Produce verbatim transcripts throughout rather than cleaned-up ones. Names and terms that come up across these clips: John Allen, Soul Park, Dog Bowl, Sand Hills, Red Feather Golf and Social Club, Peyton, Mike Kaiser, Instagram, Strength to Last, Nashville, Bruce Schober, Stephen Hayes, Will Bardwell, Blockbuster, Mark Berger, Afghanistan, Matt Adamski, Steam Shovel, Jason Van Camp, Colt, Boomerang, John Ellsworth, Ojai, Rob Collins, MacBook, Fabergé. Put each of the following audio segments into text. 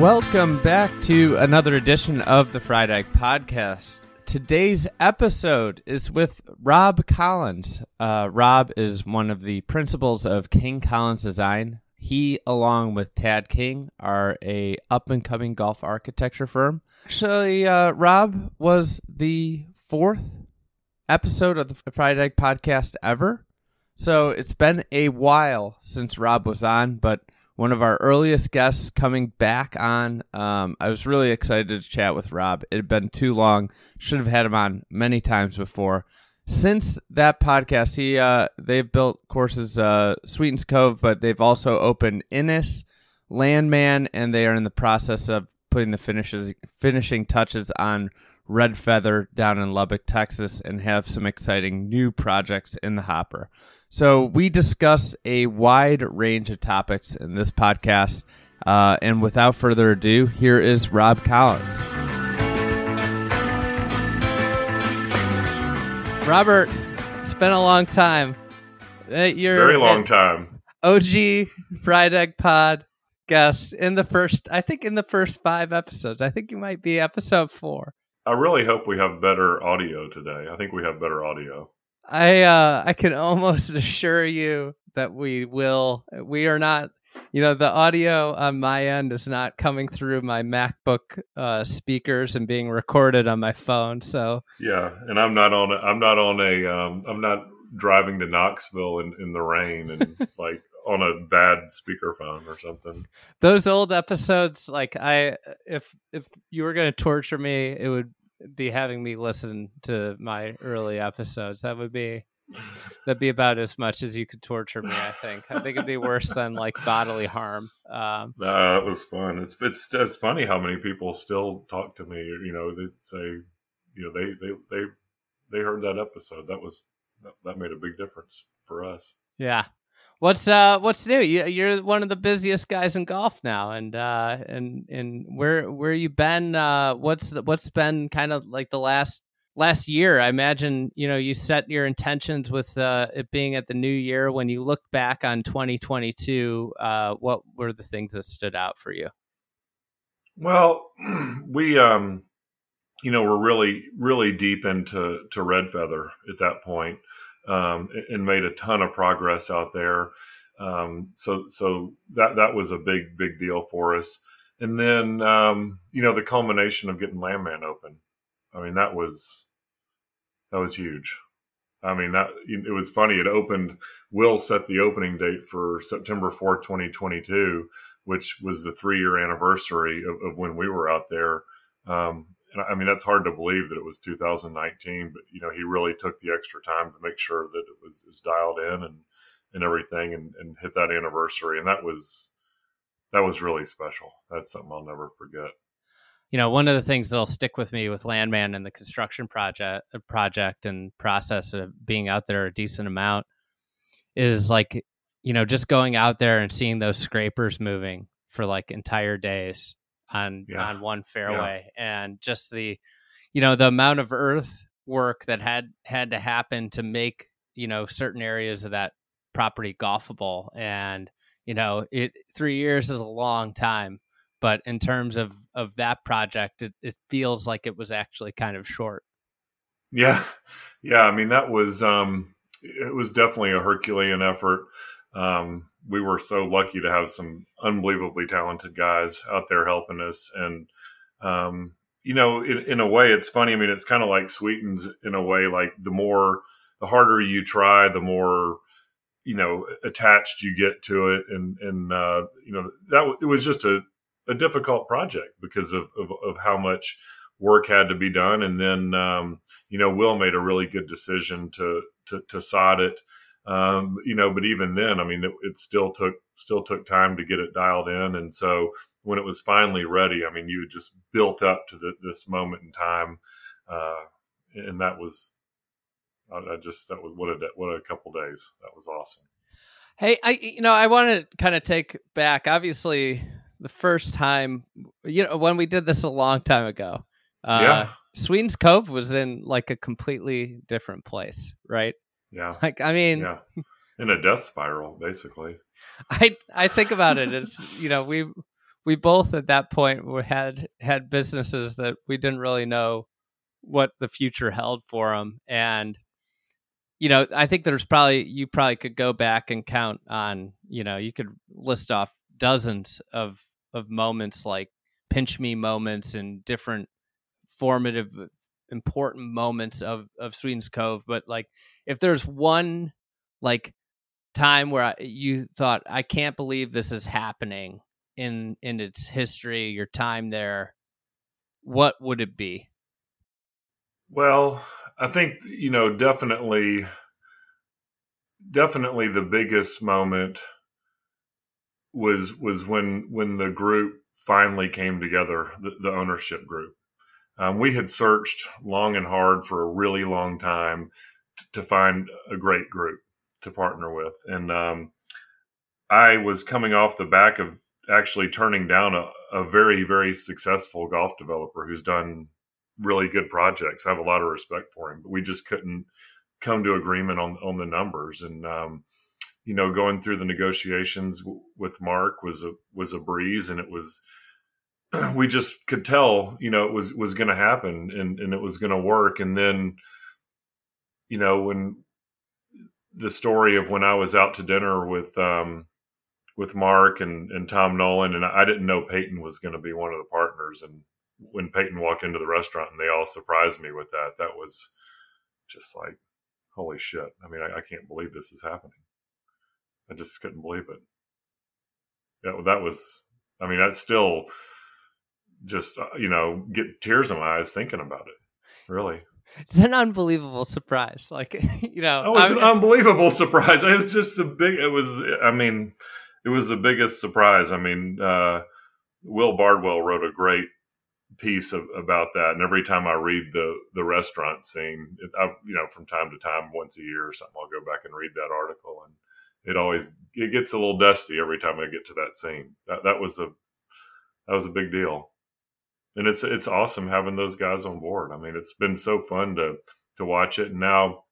Welcome back to another edition of the Fried Egg Podcast. Today's episode is with Rob Collins. Uh, Rob is one of the principals of King Collins Design. He, along with Tad King, are a up-and-coming golf architecture firm. Actually, uh, Rob was the fourth episode of the Fried Egg Podcast ever. So it's been a while since Rob was on, but one of our earliest guests coming back on. Um, I was really excited to chat with Rob. It had been too long. Should have had him on many times before. Since that podcast, he uh, they've built courses uh, Sweetens Cove, but they've also opened Innis, Landmand, and they are in the process of putting the finishes, finishing touches on Red Feather down in Lubbock, Texas, and have some exciting new projects in the hopper. So we discuss a wide range of topics in this podcast, uh, and without further ado, here is Rob Collins. Robert, it's been a long time. You're Very long time. O G Fried Egg Pod guest in the first, I think in the first five episodes. I think you might be episode four. I really hope we have better audio today. I think we have better audio. I uh, I can almost assure you that we will. We are not, you know, the audio on my end is not coming through my MacBook uh, speakers and being recorded on my phone. So yeah, and I'm not on. A, I'm not on a. Um, I'm not driving to Knoxville in, in the rain and like on a bad speakerphone or something. Those old episodes, like I, if if you were going to torture me, it would be having me listen to my early episodes. That would be that'd be about as much as you could torture me. I think. I think it'd be worse than like bodily harm. Um, no, that was fun. It's it's it's funny how many people still talk to me. You know, they say, you know, they they they they heard that episode. That was that, that made a big difference for us. Yeah. What's uh what's new? You, you're one of the busiest guys in golf now, and uh and and where where you been? Uh, what's the, what's been kind of like the last last year? I imagine you know you set your intentions with uh, it being at the new year. When you look back on twenty twenty-two, uh, what were the things that stood out for you? Well, we um, you know, we're really really deep into to Red Feather at that point. Um, and made a ton of progress out there. Um, so, so that, that was a big, big deal for us. And then, um, you know, the culmination of getting Landmand open. I mean, that was, that was huge. I mean, that, it was funny. It opened, Will set the opening date for September fourth, twenty twenty-two, which was the three year anniversary of, of when we were out there. Um, I mean, that's hard to believe that it was two thousand nineteen, but, you know, he really took the extra time to make sure that it was, was dialed in and, and everything and, and hit that anniversary. And that was that was really special. That's something I'll never forget. You know, one of the things that'll stick with me with Landmand and the construction project project and process of being out there a decent amount is like, you know, just going out there and seeing those scrapers moving for like entire days. On yeah. on one fairway yeah. and just the, you know, the amount of earth work that had had to happen to make, you know, certain areas of that property golfable. And, you know, it three years is a long time, but in terms of, of that project, it, it feels like it was actually kind of short. Yeah. Yeah. I mean, that was, um, it was definitely a Herculean effort. Um, we were so lucky to have some unbelievably talented guys out there helping us. And, um, you know, in, in a way it's funny. I mean, it's kind of like Sweetens in a way, like the more, the harder you try, the more, you know, attached you get to it. And, and, uh, you know, that it was just a, a difficult project because of, of, of how much work had to be done. And then, um, you know, Will made a really good decision to, to, to sod it. Um, you know, but even then, I mean, it, it still took still took time to get it dialed in. And so when it was finally ready, I mean, you had just built up to the, this moment in time. Uh, and that was, I, I just, that was what a, what a couple days. That was awesome. Hey, I, you know, I want to kind of take back, obviously, the first time, you know, when we did this a long time ago, uh, yeah. Sweetens Cove was in like a completely different place, right? Yeah. Like, I mean, yeah. In a death spiral, basically. I, I think about it as, you know, we, we both at that point had, had businesses that we didn't really know what the future held for them. And, you know, I think there's probably, you probably could go back and count on, you know, you could list off dozens of, of moments like pinch me moments and different formative important moments of, of Sweetens Cove. But like, if there's one like time where I, you thought, I can't believe this is happening in, in its history, your time there, what would it be? Well, I think, you know, definitely, definitely the biggest moment was, was when, when the group finally came together, the, the ownership group. Um, we had searched long and hard for a really long time t- to find a great group to partner with. And um, I was coming off the back of actually turning down a, a very, very successful golf developer who's done really good projects. I have a lot of respect for him, but we just couldn't come to agreement on, on the numbers. And, um, you know, going through the negotiations w- with Mark was a, was a breeze, and it was, we just could tell, you know, it was, was going to happen and, and it was going to work. And then, you know, when the story of when I was out to dinner with, um, with Mark and, and Tom Nolan, and I didn't know Peyton was going to be one of the partners. And when Peyton walked into the restaurant and they all surprised me with that, that was just like, holy shit. I mean, I, I can't believe this is happening. I just couldn't believe it. That, that was, I mean, that's still, just, you know, get tears in my eyes thinking about it. Really, it's an unbelievable surprise. Like, you know, it was I'm, an unbelievable surprise. It was just the big. It was. I mean, it was the biggest surprise. I mean, uh, Will Bardwell wrote a great piece of, about that. And every time I read the the restaurant scene, it, I, you know, from time to time, once a year or something, I'll go back and read that article, and it always it gets a little dusty every time I get to that scene. That that was a that was a big deal. And it's it's awesome having those guys on board. I mean, it's been so fun to to watch it. And now,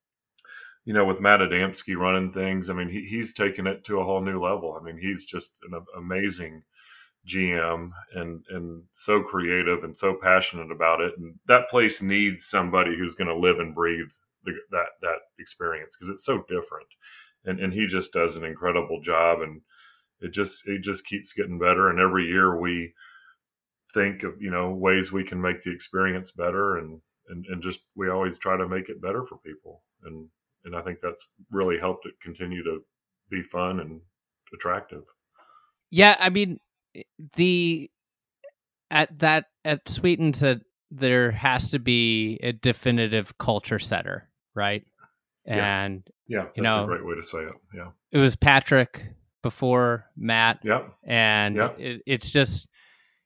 you know, with Matt Adamski running things, I mean, he, he's taken it to a whole new level. I mean, he's just an amazing G M and, and so creative and so passionate about it. And that place needs somebody who's going to live and breathe the, that that experience, because it's so different. And and he just does an incredible job. And it just it just keeps getting better. And every year we think of, you know, ways we can make the experience better, and, and, and just, we always try to make it better for people. And, and I think that's really helped it continue to be fun and attractive. Yeah. I mean, the, at that, at Sweetens, uh, there has to be a definitive culture setter, right? And yeah, yeah that's you know, a great way to say it. Yeah. It was Patrick before Matt. Yeah. And yeah. It, it's just,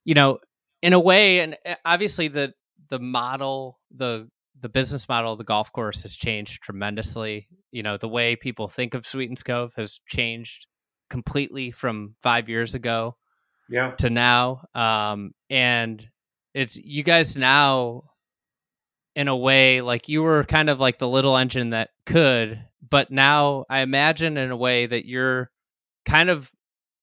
you know, in a way, and obviously the the model, the the business model of the golf course has changed tremendously. You know, the way people think of Sweetens Cove has changed completely from five years ago yeah. to now. Um, and it's you guys now, in a way, like you were kind of like the little engine that could, but now I imagine in a way that you're kind of,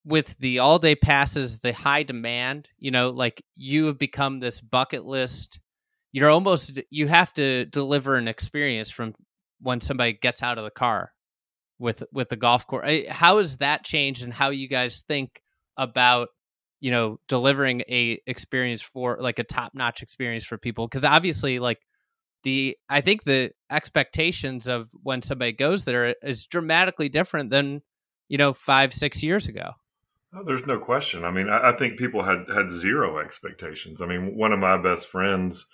with the all day passes, the high demand, you know, like you have become this bucket list. You're almost, you have to deliver an experience from when somebody gets out of the car with, with the golf course. How has that changed, and how you guys think about, you know, delivering a experience for like a top notch experience for people? Cause obviously like the, I think the expectations of when somebody goes there is dramatically different than, you know, five, six years ago. Oh, there's no question. I mean, I, I think people had, had zero expectations. I mean, one of my best friends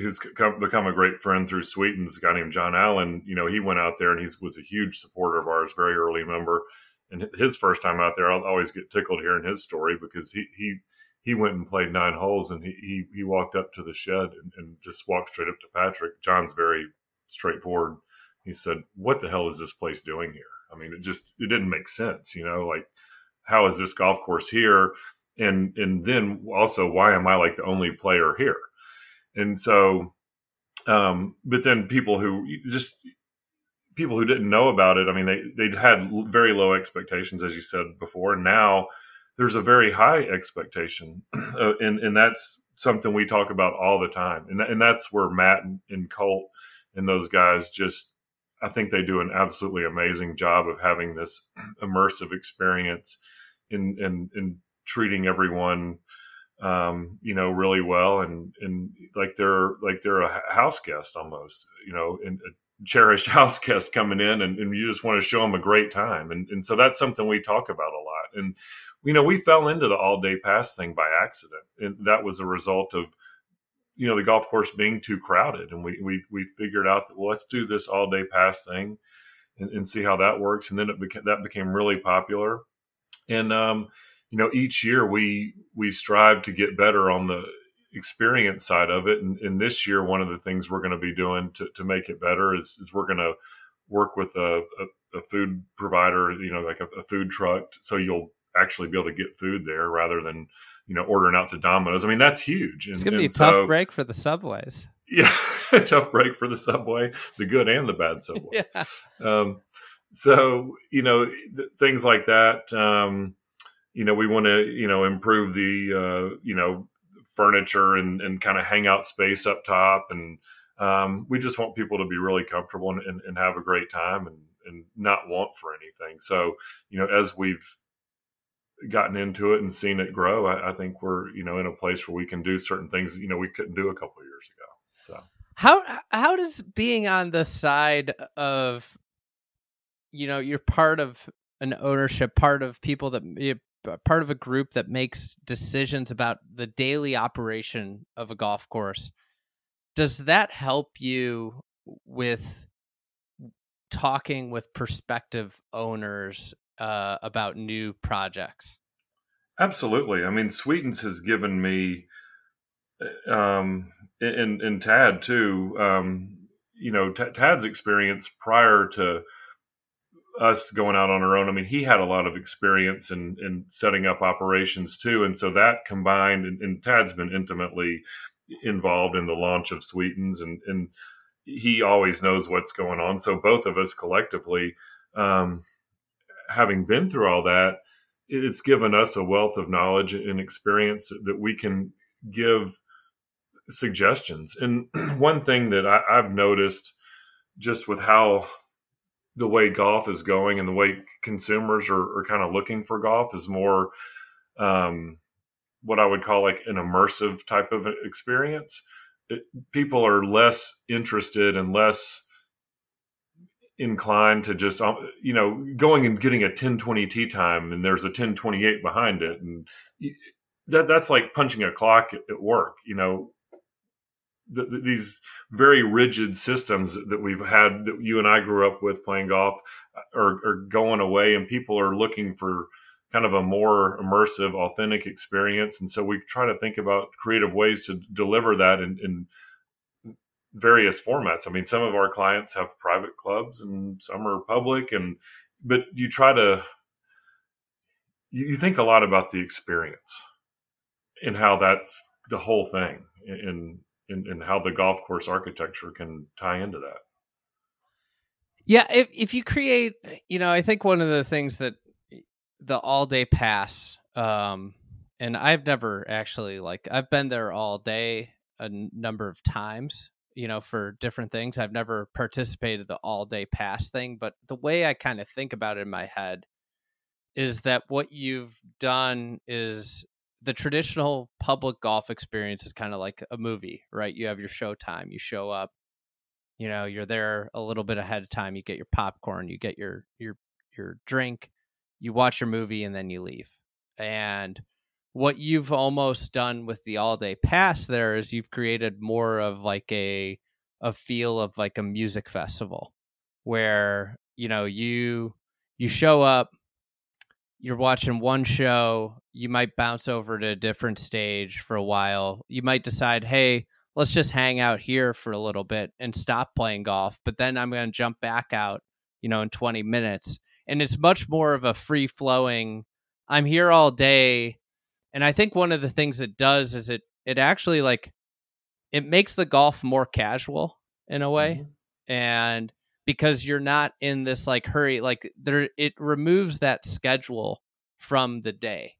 who's come, become a great friend through Sweetens, a guy named John Allen, you know, he went out there and he was a huge supporter of ours, very early member. And his first time out there, I'll always get tickled hearing his story, because he he, he went and played nine holes, and he he, he walked up to the shed and, and just walked straight up to Patrick. John's very straightforward. He said, "What the hell is this place doing here? I mean, it just, it didn't make sense, you know, like, how is this golf course here? And and then also, why am I like the only player here?" And so, um, but then people who just, people who didn't know about it, I mean, they, they'd had very low expectations, as you said before. And now there's a very high expectation. Uh, and, and that's something we talk about all the time. And, and that's where Matt and, and Colt and those guys just, I think they do an absolutely amazing job of having this immersive experience in, in, in treating everyone, um, you know, really well. And, and like they're, like they're a house guest almost, you know, and a cherished house guest coming in, and, and you just want to show them a great time. And, and so that's something we talk about a lot. And, you know, we fell into the all day pass thing by accident. And that was a result of, you know, the golf course being too crowded, and we we we figured out that, well, let's do this all day pass thing, and, and see how that works. And then it beca- that became really popular, and um, you know, each year we we strive to get better on the experience side of it. And, and this year, one of the things we're going to be doing to, to make it better is, is we're going to work with a, a, a food provider, you know, like a, a food truck, so you'll actually be able to get food there rather than, you know, ordering out to Domino's. I mean, that's huge. And, it's going to be a tough so, break for the subways. Yeah. A tough break for the subway, the good and the bad subway. Yeah. Um, so, you know, th- things like that, um, you know, we want to, you know, improve the, uh, you know, furniture and, and kind of hangout space up top. And um, we just want people to be really comfortable and, and, and have a great time, and, and not want for anything. So, you know, as we've gotten into it and seen it grow, I, I think we're, you know, in a place where we can do certain things, you know, we couldn't do a couple of years ago. So how how does being on the side of, you know, you're part of an ownership, part of people that you're part of a group that makes decisions about the daily operation of a golf course, does that help you with talking with prospective owners Uh, about new projects? Absolutely. I mean, Sweetens has given me, um, and, and Tad too, um, you know, T- Tad's experience prior to us going out on our own. I mean, he had a lot of experience in, in setting up operations too. And so that combined, and, and Tad's been intimately involved in the launch of Sweetens, and, and he always knows what's going on. So both of us collectively, um, having been through all that, it's given us a wealth of knowledge and experience that we can give suggestions. And one thing that I, I've noticed just with how the way golf is going and the way consumers are, are kind of looking for golf is more um, what I would call like an immersive type of experience. It, people are less interested and less inclined to just, you know, going and getting a ten twenty tee time, and there's a ten twenty-eight behind it. And that that's like punching a clock at work, you know, the, the, these very rigid systems that we've had, that you and I grew up with playing golf, are, are going away, and people are looking for kind of a more immersive, authentic experience. And so we try to think about creative ways to deliver that in, in various formats. I mean, some of our clients have private clubs and some are public, and, but you try to, you think a lot about the experience and how that's the whole thing, and, and, and how the golf course architecture can tie into that. Yeah. If, if you create, you know, I think one of the things that the all day pass, um, and I've never actually, like, I've been there all day a n- number of times, you know, for different things. I've never participated in the all day pass thing, but the way I kind of think about it in my head is that what you've done is the traditional public golf experience is kind of like a movie, right? You have your show time, you show up, you know, you're there a little bit ahead of time, you get your popcorn, you get your, your, your drink, you watch your movie, and then you leave. And what you've almost done with the all day pass there is you've created more of like a a feel of like a music festival where, you know, you you show up, you're watching one show, you might bounce over to a different stage for a while. You might decide, hey, let's just hang out here for a little bit and stop playing golf. But then I'm going to jump back out, you know, in twenty minutes. And it's much more of a free flowing. I'm here all day. And I think one of the things it does is it it actually like it makes the golf more casual in a way. Mm-hmm. And because you're not in this like hurry, like there, it removes that schedule from the day.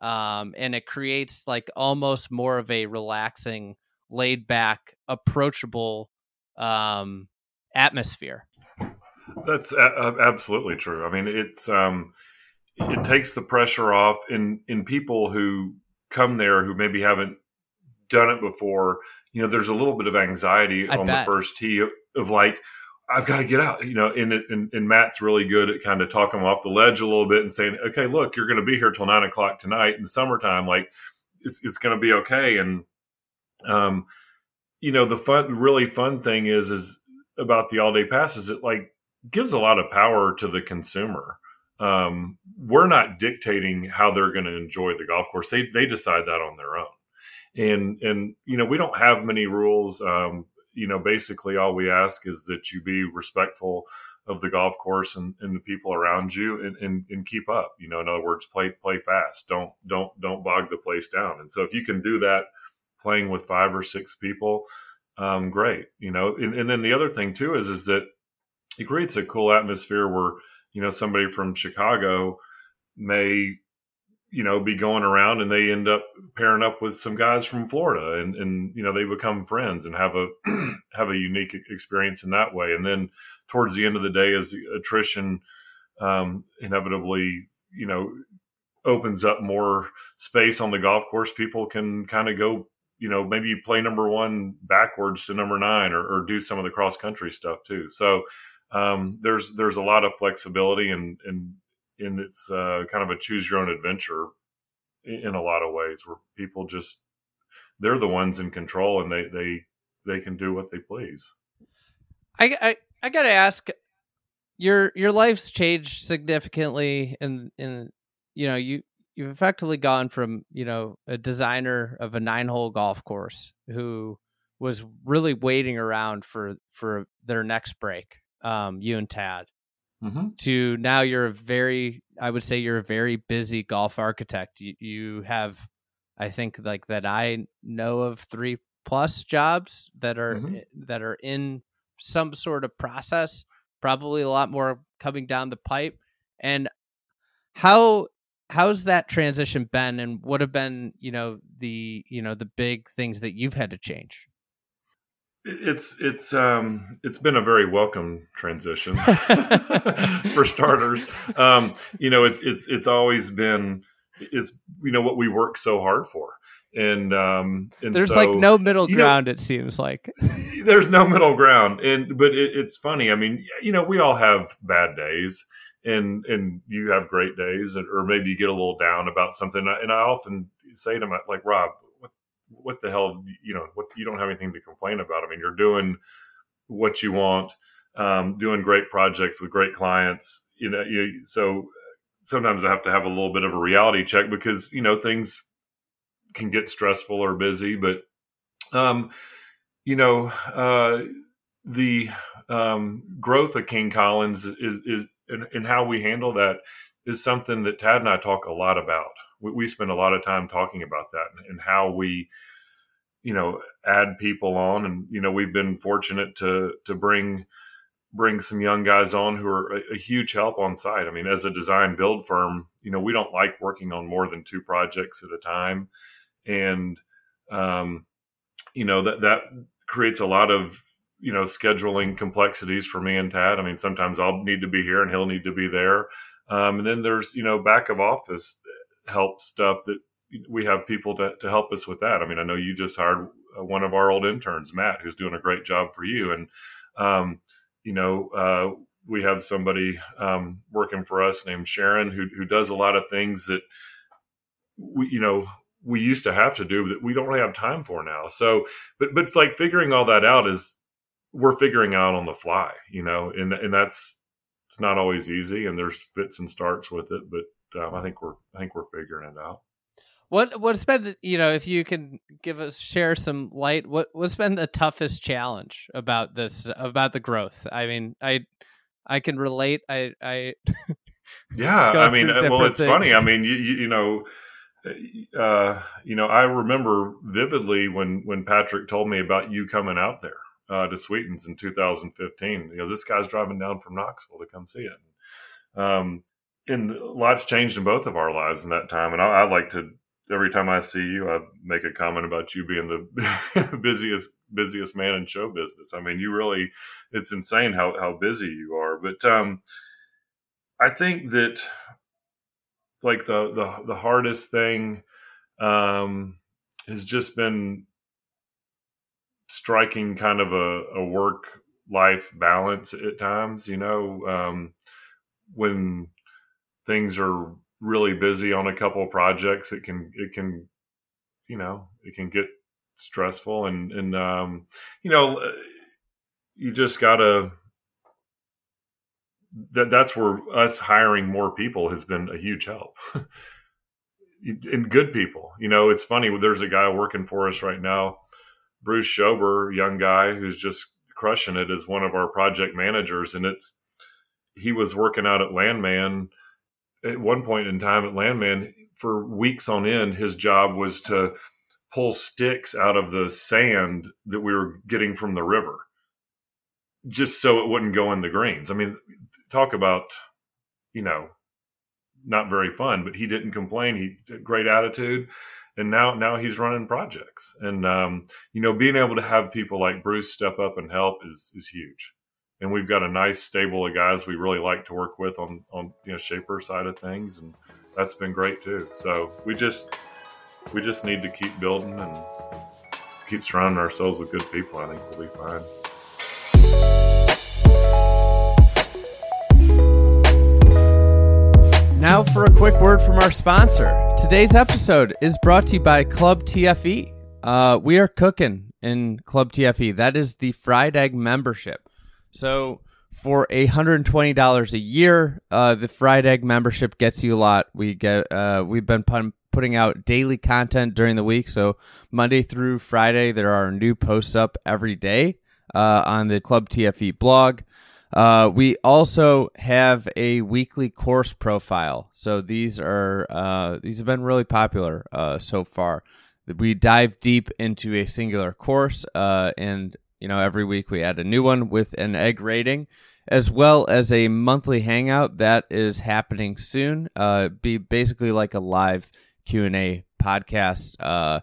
Um, and it creates like almost more of a relaxing, laid back, approachable um, atmosphere. That's a- absolutely true. I mean, it's um, it takes the pressure off in, in people who come there who maybe haven't done it before. You know, there's a little bit of anxiety I on bet. the first tee of, of like, I've got to get out, you know, and, and, and Matt's really good at kind of talking them off the ledge a little bit and saying, okay, look, you're going to be here till nine o'clock tonight in the summertime. Like it's, it's going to be okay. And, um, you know, the fun, really fun thing is, is about the all day pass is it like gives a lot of power to the consumer. Um, we're not dictating how they're going to enjoy the golf course. They, they decide that on their own. And, and, you know, we don't have many rules, um, you know, basically all we ask is that you be respectful of the golf course and, and the people around you and, and, and keep up, you know, in other words, play, play fast. Don't, don't, don't bog the place down. And so if you can do that playing with five or six people, um, great, you know, and, and then the other thing too, is, is that it creates a cool atmosphere where, you know, somebody from Chicago may, you know, be going around and they end up pairing up with some guys from Florida and, and, you know, they become friends and have a, have a unique experience in that way. And then towards the end of the day as attrition, um, inevitably, you know, opens up more space on the golf course, people can kind of go, you know, maybe you play number one backwards to number nine or, or do some of the cross country stuff too. So, um, there's, there's a lot of flexibility and, and, And it's uh, kind of a choose your own adventure in a lot of ways where people just, they're the ones in control and they, they, they can do what they please. I, I, I got to ask, your, your life's changed significantly and, and, you know, you, you've effectively gone from, you know, a designer of a nine hole golf course who was really waiting around for, for their next break. Um, you and Tad. Mm-hmm. To now you're a very, I would say you're a very busy golf architect. You, you have, I think like that I know of three plus jobs that are, mm-hmm. that are in some sort of process, probably a lot more coming down the pipe. And how, how's that transition been and what have been, you know, the, you know, the big things that you've had to change? It's it's um it's been a very welcome transition for starters. Um, you know, it's it's it's always been it's you know what we work so hard for, and um and there's so, like no middle ground. Know, it seems like there's no middle ground, and but it, it's funny. I mean, you know, we all have bad days, and and you have great days, or maybe you get a little down about something. And I often say to my like Rob. What the hell, you know, what you don't have anything to complain about. I mean, you're doing what you want, um, doing great projects with great clients, you know, you, so sometimes I have to have a little bit of a reality check because, you know, things can get stressful or busy, but, um, you know, uh, the, um, growth of King Collins is, is, and, and how we handle that is something that Tad and I talk a lot about. We, we spend a lot of time talking about that and, and how we, you know, add people on. And, you know, we've been fortunate to, to bring, bring some young guys on who are a, a huge help on site. I mean, as a design build firm, you know, we don't like working on more than two projects at a time. And, um, you know, that, that creates a lot of, you know, scheduling complexities for me and Tad. I mean, sometimes I'll need to be here and he'll need to be there. Um, and then there's, you know, back of office help stuff that we have people to, to help us with that. I mean, I know you just hired one of our old interns, Matt, who's doing a great job for you. And, um, you know, uh, we have somebody um, working for us named Sharon who who does a lot of things that we, you know, we used to have to do that we don't really have time for now. So, but, but like figuring all that out is we're figuring out on the fly, you know, and, and that's, it's not always easy, and there's fits and starts with it, but um, I think we're, I think we're figuring it out. What, what's been, you know, if you can give us, share some light, what, what's been the toughest challenge about this, about the growth? I mean, I, I can relate. I, I, yeah, I mean, well, it's things. funny. I mean, you, you, you know, uh, you know, I remember vividly when, when Patrick told me about you coming out there uh, to Sweetens in two thousand fifteen, you know, this guy's driving down from Knoxville to come see it. Um, and lots changed in both of our lives in that time. And I, I like to, every time I see you, I make a comment about you being the busiest, busiest man in show business. I mean, you really, it's insane how, how busy you are. But um, I think that like the, the, the hardest thing um, has just been striking kind of a, a work life balance at times, you know, um, when things are really busy on a couple of projects, it can, it can, you know, it can get stressful and, and, um, you know, you just gotta, that that's where us hiring more people has been a huge help and good people. You know, it's funny, there's a guy working for us right now, Bruce Schober, young guy who's just crushing it as one of our project managers. And it's, he was working out at Landmand at one point in time at Landmand for weeks on end. His job was to pull sticks out of the sand that we were getting from the river just so it wouldn't go in the greens. I mean, talk about, you know, not very fun, but he didn't complain. He had great attitude. And now, now he's running projects. And, um, you know, being able to have people like Bruce step up and help is, is huge. And we've got a nice stable of guys we really like to work with on, on, you know, shaper side of things. And that's been great too. So we just, we just need to keep building and keep surrounding ourselves with good people. I think we'll be fine. Now for a quick word from our sponsor. Today's episode is brought to you by Club T F E. Uh, we are cooking in Club T F E. That is the Fried Egg membership. So for one hundred twenty dollars a year, uh, the Fried Egg membership gets you a lot. We get, uh, we've been put, putting out daily content during the week. So Monday through Friday, there are new posts up every day uh, on the Club T F E blog. Uh, we also have a weekly course profile. So these are, uh, these have been really popular, uh, so far. We dive deep into a singular course, uh, and, you know, every week we add a new one with an egg rating, as well as a monthly hangout that is happening soon. Uh, be basically like a live Q and A podcast, uh,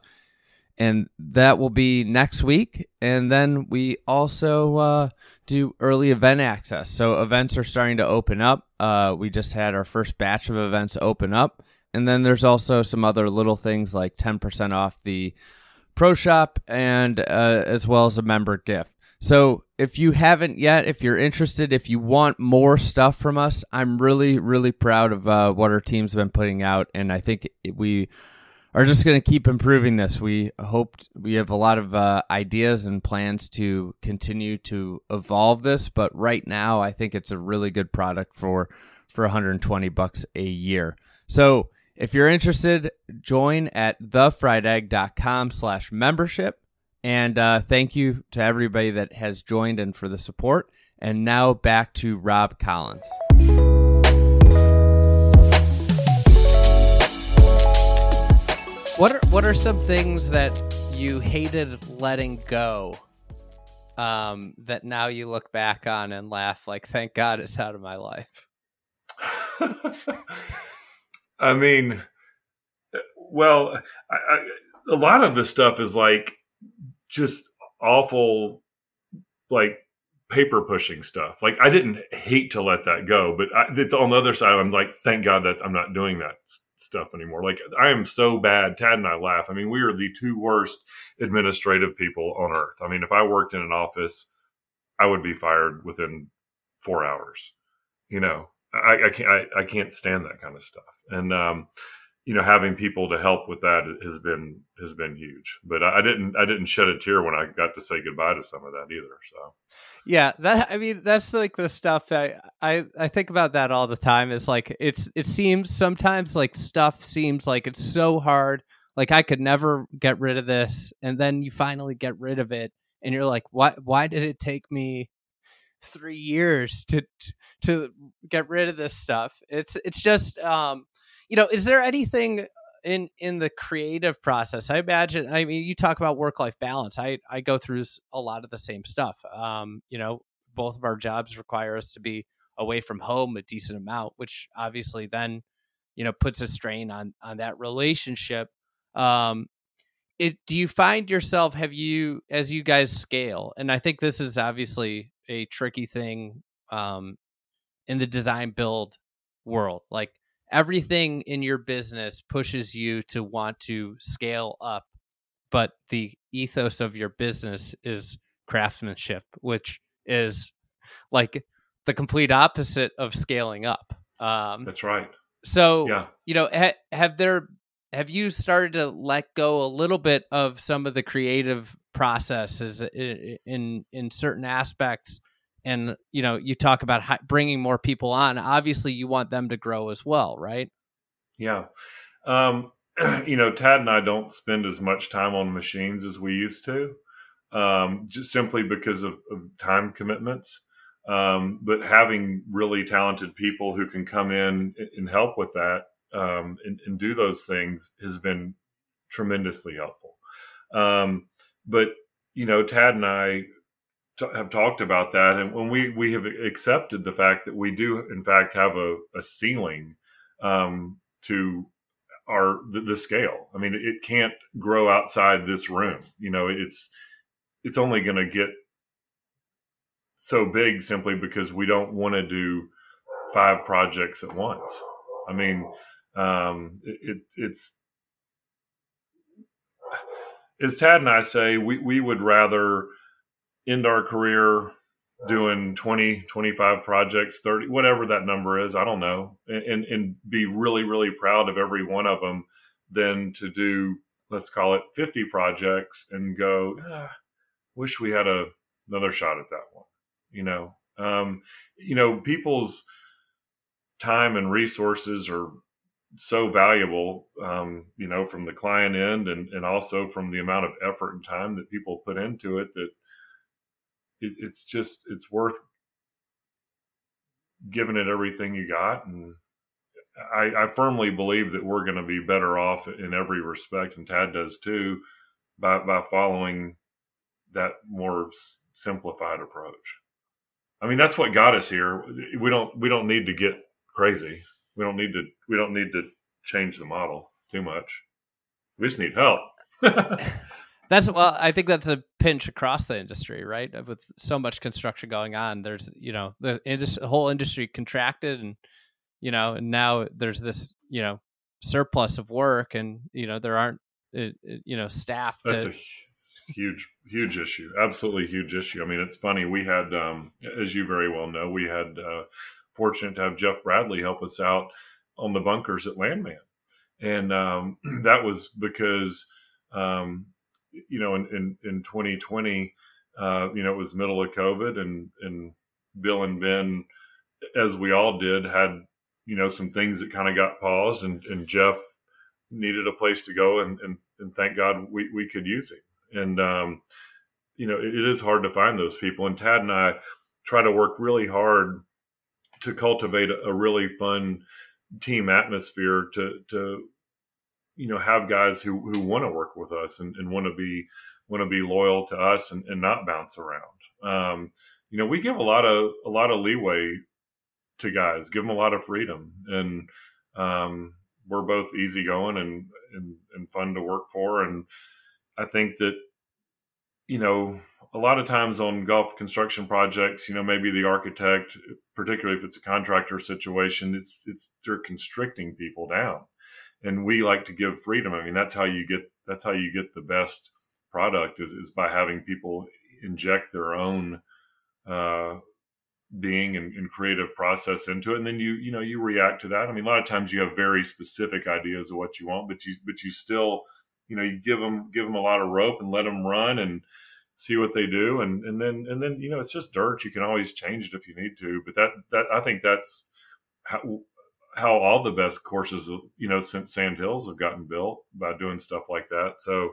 and that will be next week. And then we also uh, do early event access. So events are starting to open up. Uh, we just had our first batch of events open up. And then there's also some other little things like ten percent off the pro shop and uh, as well as a member gift. So if you haven't yet, if you're interested, if you want more stuff from us, I'm really, really proud of uh, what our team's been putting out. And I think we are just going to keep improving this. We hoped we have a lot of uh, ideas and plans to continue to evolve this, but right now I think it's a really good product for for one hundred twenty bucks a year. So if you're interested, join at the fried egg dot com slash membership. And uh, thank you to everybody that has joined and for the support. And now back to Rob Collins. What are what are some things that you hated letting go um, that now you look back on and laugh like, thank God it's out of my life? I mean, well, I, I, a lot of this stuff is like just awful, like paper pushing stuff. Like I didn't hate to let that go, but I, on the other side, I'm like, thank God that I'm not doing that stuff anymore. Like I am so bad. Tad and I laugh. I mean, we are the two worst administrative people on earth. I mean, if I worked in an office, I would be fired within four hours. You know, I, I can't, I, I can't stand that kind of stuff. And, um, you know, having people to help with that has been has been huge. But I didn't I didn't shed a tear when I got to say goodbye to some of that either. So yeah, that I mean that's like the stuff I I, I think about that all the time. Is like it's it seems sometimes like stuff seems like it's so hard, like I could never get rid of this, and then you finally get rid of it, and you're like, why why did it take me three years to to get rid of this stuff? It's it's just. Um, You know, is there anything in in the creative process? I imagine, I mean, you talk about work-life balance. I, I go through a lot of the same stuff. Um, you know, both of our jobs require us to be away from home a decent amount, which obviously then, you know, puts a strain on on that relationship. Um, it, do you find yourself, have you, as you guys scale, and I think this is obviously a tricky thing um, in the design build world, like, everything in your business pushes you to want to scale up, but the ethos of your business is craftsmanship, which is like the complete opposite of scaling up. Um, That's right. So, yeah. you know, ha- have there, have you started to let go a little bit of some of the creative processes in, in, in certain aspects? And, you know, you talk about bringing more people on. Obviously, you want them to grow as well, right? Yeah. Um, you know, Tad and I don't spend as much time on machines as we used to, um, just simply because of, of time commitments. Um, but having really talented people who can come in and help with that um, and, and do those things has been tremendously helpful. Um, but, you know, Tad and I have talked about that, and when we we have accepted the fact that we do in fact have a, a ceiling um to our the, the scale. I mean, it can't grow outside this room. You know, it's it's only going to get so big simply because we don't want to do five projects at once. I mean, um it, it it's as Tad and I say, we we would rather end our career doing twenty, twenty-five projects, thirty, whatever that number is, I don't know, and and be really, really proud of every one of them than to do, let's call it fifty projects and go, ah, wish we had a, another shot at that one. You know, um, you know, people's time and resources are so valuable, um, you know, from the client end and, and also from the amount of effort and time that people put into it, that It, it's just, it's worth giving it everything you got. And I, I firmly believe that we're going to be better off in every respect, and Tad does too, by, by following that more s- simplified approach. I mean, that's what got us here. We don't, we don't need to get crazy. We don't need to, we don't need to change the model too much. We just need help. That's, well, I think that's a pinch across the industry, right? With so much construction going on, there's, you know, the, industry, the whole industry contracted, and, you know, and now there's this, you know, surplus of work, and, you know, there aren't, you know, staff. That's to... a huge, huge issue. Absolutely huge issue. I mean, it's funny. We had, um, as you very well know, we had uh, fortunate to have Jeff Bradley help us out on the bunkers at Landmand. And um, that was because, um, you know, in, in, in twenty twenty, uh, you know, it was middle of COVID, and, and Bill and Ben, as we all did, had, you know, some things that kind of got paused, and, and Jeff needed a place to go, and, and, and thank God we, we could use him. And, um, you know, it, it is hard to find those people. And Tad and I try to work really hard to cultivate a, a really fun team atmosphere to, to, you know, have guys who, who want to work with us and, and want to be, want to be loyal to us and, and not bounce around. Um, you know, we give a lot of, a lot of leeway to guys, give them a lot of freedom, and um, we're both easygoing and, and, and fun to work for. And I think that, you know, a lot of times on golf construction projects, you know, maybe the architect, particularly if it's a contractor situation, it's, it's, they're constricting people down. And we like to give freedom. I mean, that's how you get, that's how you get the best product is, is by having people inject their own, uh, being and, and creative process into it. And then you, you know, you react to that. I mean, a lot of times you have very specific ideas of what you want, but you, but you still, you know, you give them, give them a lot of rope and let them run and see what they do. And, and then, and then, you know, it's just dirt. You can always change it if you need to, but that, that, I think that's how, how all the best courses, you know, since Sand Hills have gotten built by doing stuff like that. So,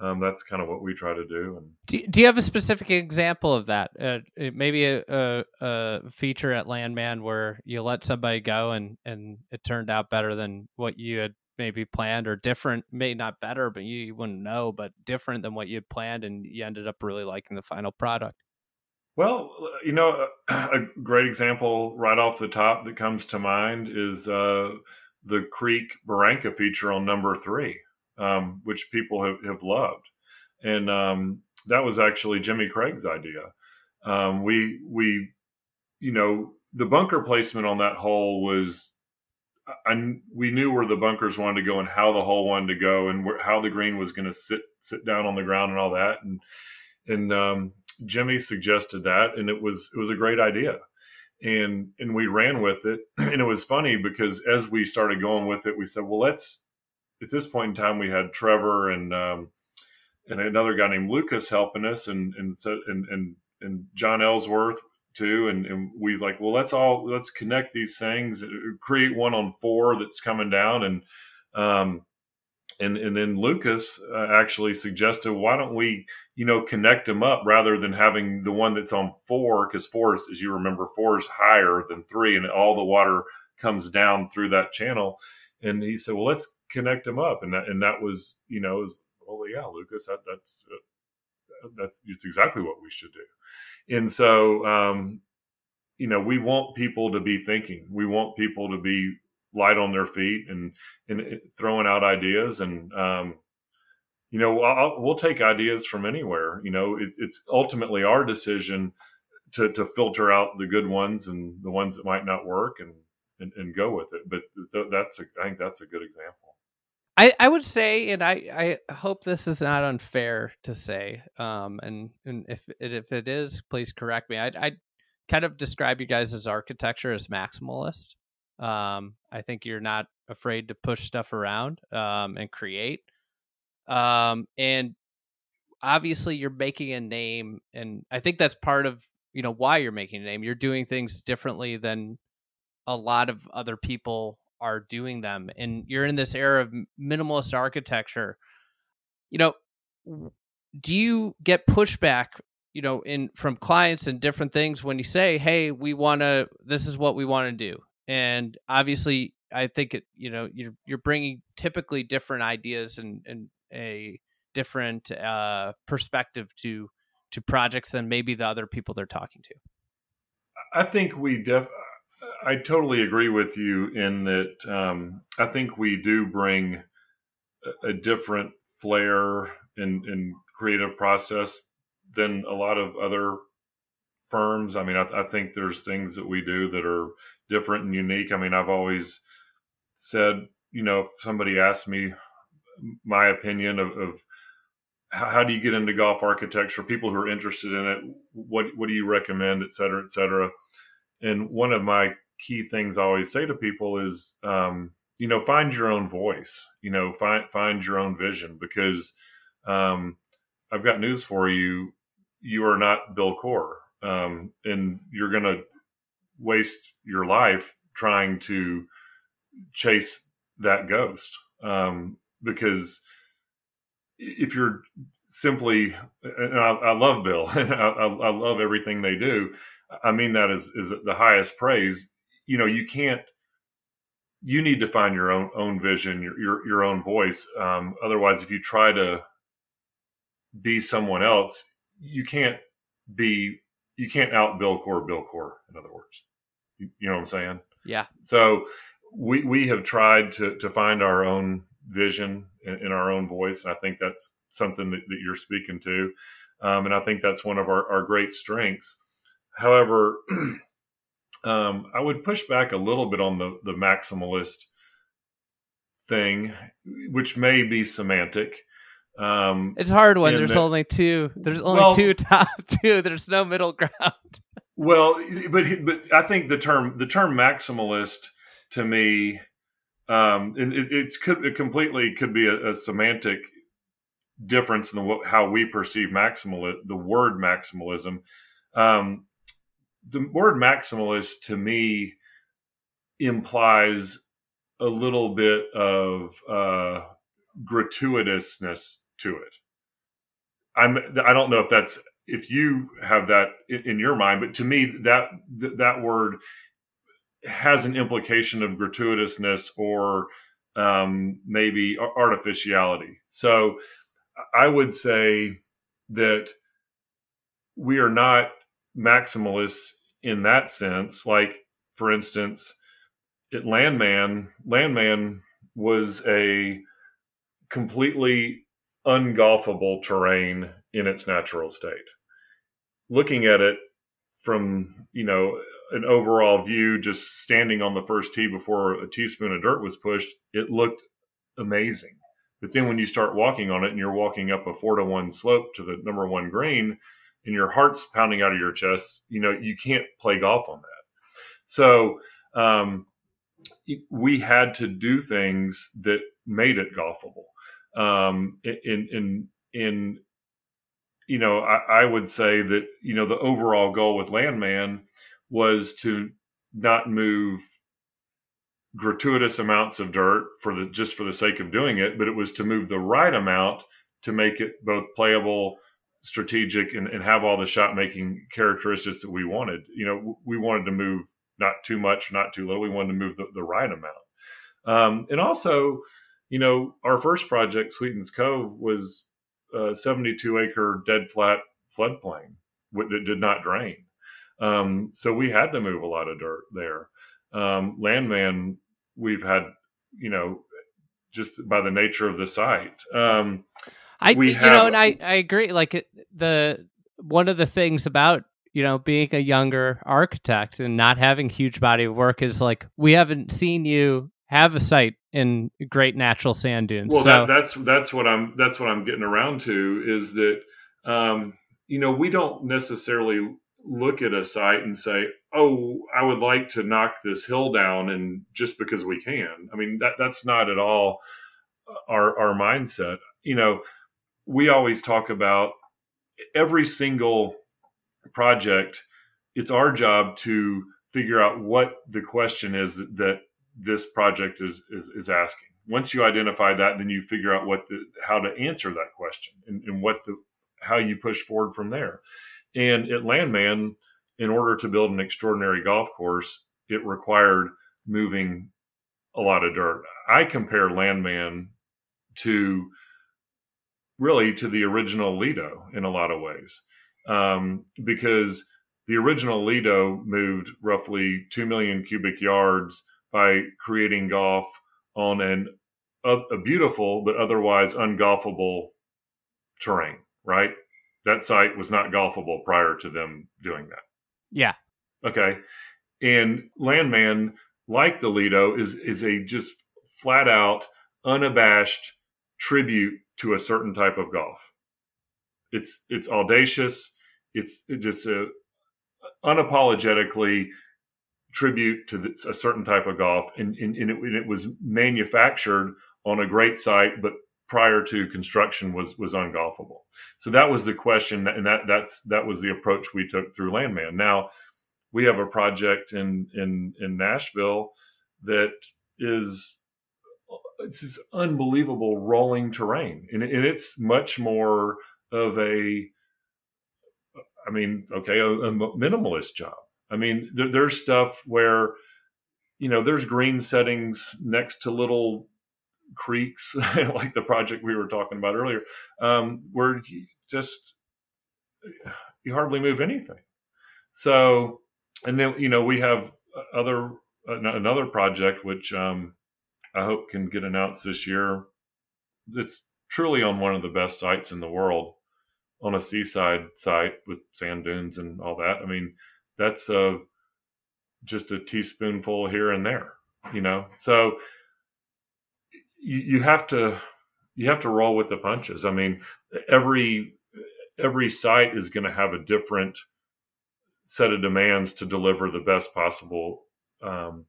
Um, that's kind of what we try to do. And do, do you have a specific example of that? Uh, maybe a, a, a feature at Landmand where you let somebody go and, and it turned out better than what you had maybe planned, or different, maybe not better, but you, you wouldn't know, but different than what you had planned, and you ended up really liking the final product. Well, you know, a great example right off the top that comes to mind is uh, the Creek Barranca feature on number three. Um, which people have, have loved. And um, that was actually Jimmy Craig's idea. Um, we, we, you know, the bunker placement on that hole was, I, we knew where the bunkers wanted to go and how the hole wanted to go and where, how the green was going to sit, sit down on the ground and all that. And, and um, Jimmy suggested that, and it was, it was a great idea. And, and we ran with it. And it was funny because as we started going with it, we said, well, let's, at this point in time, we had Trevor and um, and another guy named Lucas helping us, and and and and, and John Ellsworth too. And, and we like, well, let's all let's connect these things, create one on four that's coming down, and um, and and then Lucas uh, actually suggested, why don't we, you know, connect them up rather than having the one that's on four, because four is, as you remember, four is higher than three, and all the water comes down through that channel. And he said, well, let's connect them up. And that, and that was, you know, is, well, yeah, Lucas, that, that's, uh, that's, it's exactly what we should do. And so, um, you know, we want people to be thinking, we want people to be light on their feet and, and throwing out ideas. And, um, you know, I'll, we'll take ideas from anywhere. You know, it, it's ultimately our decision to, to filter out the good ones and the ones that might not work and, and, and go with it. But th- that's, a, I think that's a good example. I, I would say, and I, I hope this is not unfair to say, um, and, and if it, if it is, please correct me. I I kind of describe you guys as architecture as maximalist. Um, I think you're not afraid to push stuff around um, and create. Um, and obviously you're making a name, and I think that's part of, you know, why you're making a name. You're doing things differently than a lot of other people are doing them, and you're in this era of minimalist architecture. You know, do you get pushback, you know, in from clients and different things when you say, hey, we want to, this is what we want to do? And obviously I think it, you know, you're, you're bringing typically different ideas and, and a different uh, perspective to, to projects than maybe the other people they're talking to. I think we definitely, I totally agree with you in that um, I think we do bring a, a different flair and, and creative process than a lot of other firms. I mean, I, th- I think there's things that we do that are different and unique. I mean, I've always said, you know, if somebody asked me my opinion of, of how do you get into golf architecture, people who are interested in it, what what do you recommend, et cetera, et cetera. And one of my key things I always say to people is, um, you know, find your own voice, you know, find, find your own vision, because um, I've got news for you. You are not Bill Coore, um, and you're going to waste your life trying to chase that ghost. Um, because if you're simply, and I, I love Bill and I, I love everything they do. I mean, that is, is the highest praise. You know, you can't, you need to find your own, own vision, your, your, your own voice. Um, otherwise, if you try to be someone else, you can't be, you can't out Bill Coore, Bill Coore, in other words. You, you know what I'm saying? Yeah. So we, we have tried to, to find our own vision in, in our own voice. And I think that's something that, that you're speaking to. Um, and I think that's one of our, our great strengths. However, um, I would push back a little bit on the, the maximalist thing, which may be semantic. Um, it's hard when there's that, only two. There's only well, two top two. There's no middle ground. Well, but but I think the term the term maximalist to me, um, and it, it's could it completely could be a, a semantic difference in the, how we perceive maximal the word maximalism. Um, the word maximalist to me implies a little bit of uh, gratuitousness to it. I'm I don't know if that's if you have that in your mind, but to me that that word has an implication of gratuitousness or um, maybe artificiality. So I would say that we are not maximalists in that sense. Like, for instance, at Landmand, Landmand was a completely ungolfable terrain in its natural state. Looking at it from, you know, an overall view, just standing on the first tee before a teaspoon of dirt was pushed, it looked amazing. But then when you start walking on it and you're walking up a four to one slope to the number one green and your heart's pounding out of your chest, you know, you can't play golf on that. So um, we had to do things that made it golfable. Um, in, in, in, you know, I, I would say that, you know, the overall goal with Landmand was to not move gratuitous amounts of dirt for the, just for the sake of doing it, but it was to move the right amount to make it both playable, strategic, and, and have all the shot making characteristics that we wanted. You know, we wanted to move not too much, not too little. We wanted to move the, the right amount. Um, and also, you know, our first project, Sweetens Cove, was a seventy-two acre dead flat floodplain that did not drain. Um, so we had to move a lot of dirt there. Um, Landmand, we've had, you know, just by the nature of the site. Um, I, we you have, know, and I, I agree. Like it, the, one of the things about, you know, being a younger architect and not having huge body of work is like, we haven't seen you have a site in great natural sand dunes. Well, so that, that's that's what I'm that's what I'm getting around to is that um, you know, we don't necessarily look at a site and say, "Oh, I would like to knock this hill down," and just because we can. I mean, that that's not at all our our mindset. You know, we always talk about every single project. It's our job to figure out what the question is that this project is, is, is asking. Once you identify that, then you figure out what the, how to answer that question and, and what the, how you push forward from there. And at Landmand, in order to build an extraordinary golf course, it required moving a lot of dirt. I compare Landmand to really to the original Lido in a lot of ways, um, because the original Lido moved roughly two million cubic yards by creating golf on an, a, a beautiful but otherwise ungolfable terrain, right? That site was not golfable prior to them doing that. Yeah. Okay. And Landmand, like the Lido, is is a just flat out, unabashed tribute to a certain type of golf. It's it's audacious. It's just a unapologetically tribute to a certain type of golf, and, and, and, it, and it was manufactured on a great site, but prior to construction was was ungolfable. So that was the question, and that that's that was the approach we took through Landmand. Now we have a project in in in Nashville that is it's this unbelievable rolling terrain, and, and it's much more of a, I mean, okay, a, a minimalist job. I mean, there, there's stuff where, you know, there's green settings next to little creeks, like the project we were talking about earlier, um, where you just, you hardly move anything. So, and then, you know, we have other, another project, which um, I hope can get announced this year. It's truly on one of the best sites in the world, on a seaside site with sand dunes and all that. I mean, that's uh, just a teaspoonful here and there, you know. So you, you have to you have to roll with the punches. I mean, every every site is going to have a different set of demands to deliver the best possible um,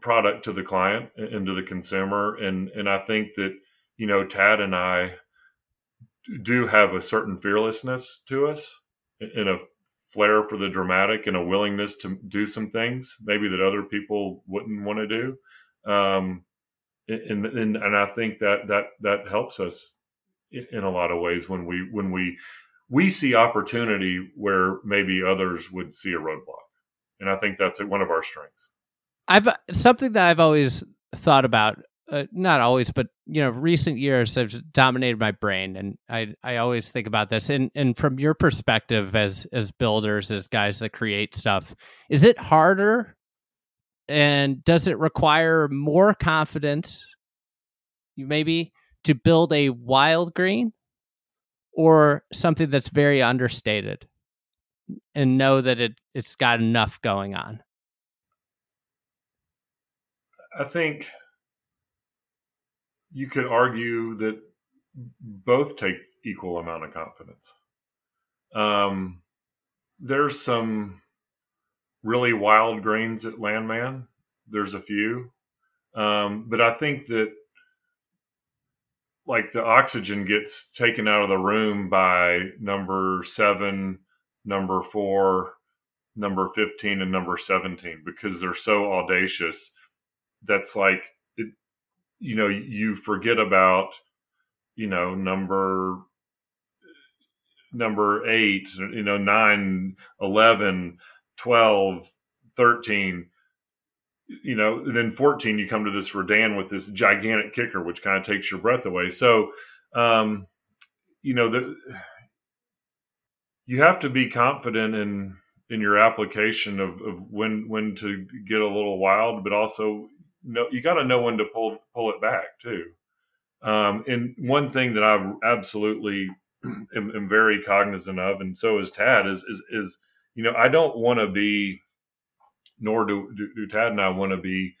product to the client and to the consumer. And, and I think that, you know, Tad and I do have a certain fearlessness to us and a flair for the dramatic and a willingness to do some things maybe that other people wouldn't want to do. Um, and, and, and I think that, that, that helps us in a lot of ways when we, when we, we see opportunity where maybe others would see a roadblock. And I think that's one of our strengths. I've something that I've always thought about, uh, not always, but, you know, recent years have dominated my brain. And I, I always think about this. And and from your perspective as, as builders, as guys that create stuff, is it harder and does it require more confidence maybe to build a wild green or something that's very understated and know that it, it's got enough going on? I think you could argue that both take equal amount of confidence. Um, there's some really wild greens at Landmand. There's a few. Um, but I think that like the oxygen gets taken out of the room by number seven, number four, number fifteen, and number seventeen, because they're so audacious. That's like, it, you know, you forget about, you know, number, number eight, you know, nine, eleven, twelve, thirteen, you know, and then fourteen, you come to this Redan with this gigantic kicker, which kind of takes your breath away. So, um, you know, the, you have to be confident in, in your application of, of when, when to get a little wild, but also, no, you got to know when to pull pull it back too. Um, and one thing that I absolutely am, am very cognizant of, and so is Tad, is is, is you know, I don't want to be, nor do, do, do Tad and I want to be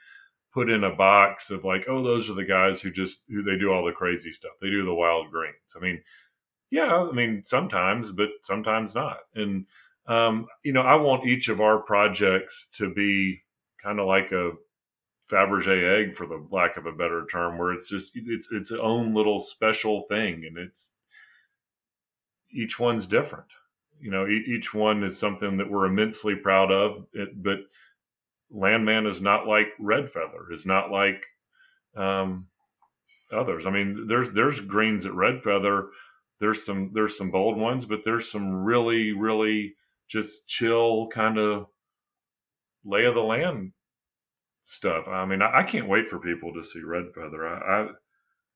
put in a box of like, oh, those are the guys who just who they do all the crazy stuff. They do the wild greens. I mean, yeah, I mean sometimes, but sometimes not. And um, you know, I want each of our projects to be kind of like a Fabergé egg, for the lack of a better term, where it's just it's its own little special thing, and it's each one's different. You know, each one is something that we're immensely proud of. It, but Landmand is not like Red Feather. It's not like um, others. I mean, there's there's greens at Red Feather. There's some there's some bold ones, but there's some really really just chill kind of lay of the land stuff. I mean, I can't wait for people to see Red Feather. I, I,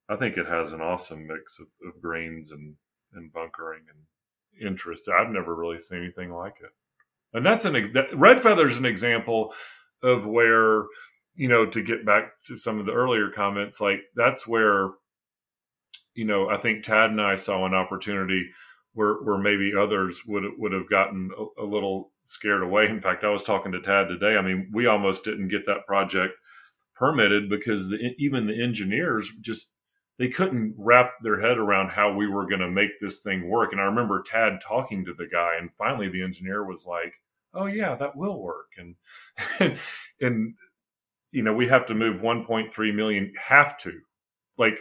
I think it has an awesome mix of, of greens and, and bunkering and interest. I've never really seen anything like it. And that's an that, Red Feather is an example of where, you know, to get back to some of the earlier comments, like that's where, you know, I think Tad and I saw an opportunity where where maybe others would would have gotten a, a little scared away. In fact, I was talking to Tad today. I mean, we almost didn't get that project permitted because the, even the engineers just, they couldn't wrap their head around how we were going to make this thing work. And I remember Tad talking to the guy, and finally the engineer was like, oh yeah, that will work. And, and, and you know, we have to move one point three million, have to, like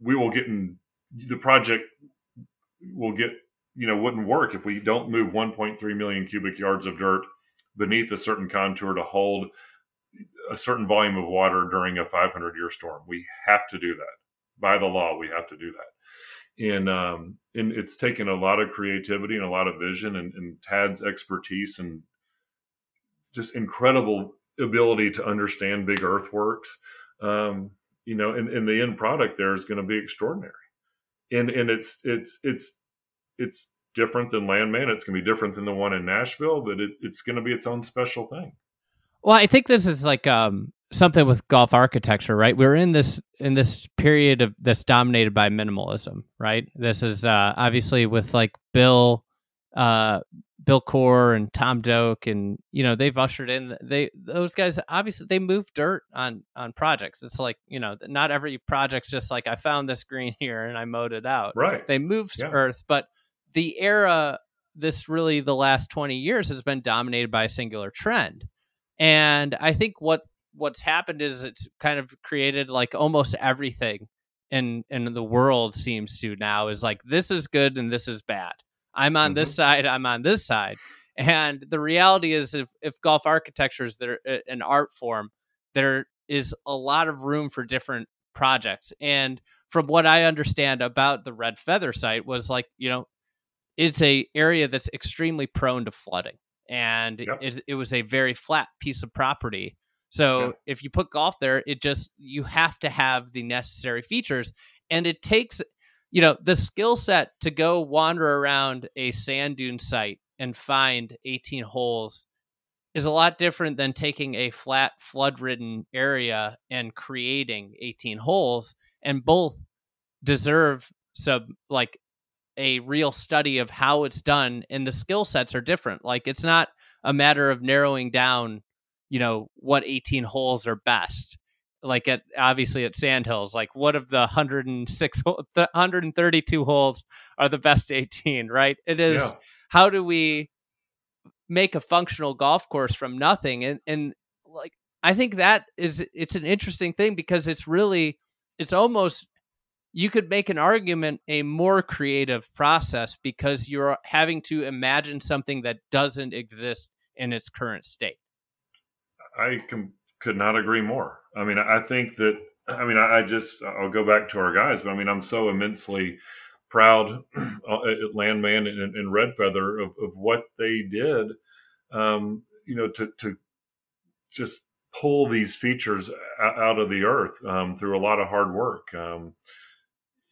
we will get in the project will get, you know, wouldn't work if we don't move one point three million cubic yards of dirt beneath a certain contour to hold a certain volume of water during a five hundred year storm. We have to do that by the law. We have to do that. And, um, and it's taken a lot of creativity and a lot of vision, and, and Tad's expertise and just incredible ability to understand big earthworks. Um, you know, and, and the end product there is going to be extraordinary. And, and it's, it's, it's, it's different than Landmand. It's going to be different than the one in Nashville, but it, it's going to be its own special thing. Well, I think this is like um, something with golf architecture, right? We're in this in this period of that's dominated by minimalism, right? This is uh, obviously with like Bill, uh, Bill Coore and Tom Doak, and you know they've ushered in they those guys. Obviously, they move dirt on on projects. It's like, you know, not every project's just like I found this green here and I mowed it out. Right? They move yeah. earth, but the era this really the last twenty years has been dominated by a singular trend. And I think what what's happened is it's kind of created like almost everything in, in the world seems to now is like, this is good and this is bad. I'm on mm-hmm. this side. I'm on this side. And the reality is if, if golf architecture is there, an art form, there is a lot of room for different projects. And from what I understand about the Red Feather site was like, you know, it's a area that's extremely prone to flooding. And yep. it, it was a very flat piece of property. So yep. if you put golf there, it just, you have to have the necessary features. And it takes, you know, the skill set to go wander around a sand dune site and find eighteen holes is a lot different than taking a flat, flood-ridden area and creating eighteen holes. And both deserve some, like, a real study of how it's done, and the skill sets are different. Like, it's not a matter of narrowing down, you know, what eighteen holes are best. Like at, obviously at Sand Hills, like what of the one hundred six, the one hundred thirty-two holes are the best eighteen, right? It is, yeah. How do we make a functional golf course from nothing? And, and like, I think that is, it's an interesting thing because it's really, it's almost, you could make an argument a more creative process because you're having to imagine something that doesn't exist in its current state. I com- could not agree more. I mean, I think that, I mean, I, I just, I'll go back to our guys, but I mean, I'm so immensely proud at Landmand and, and Red Feather of, of what they did, um, you know, to, to just pull these features out of the earth um, through a lot of hard work. Um,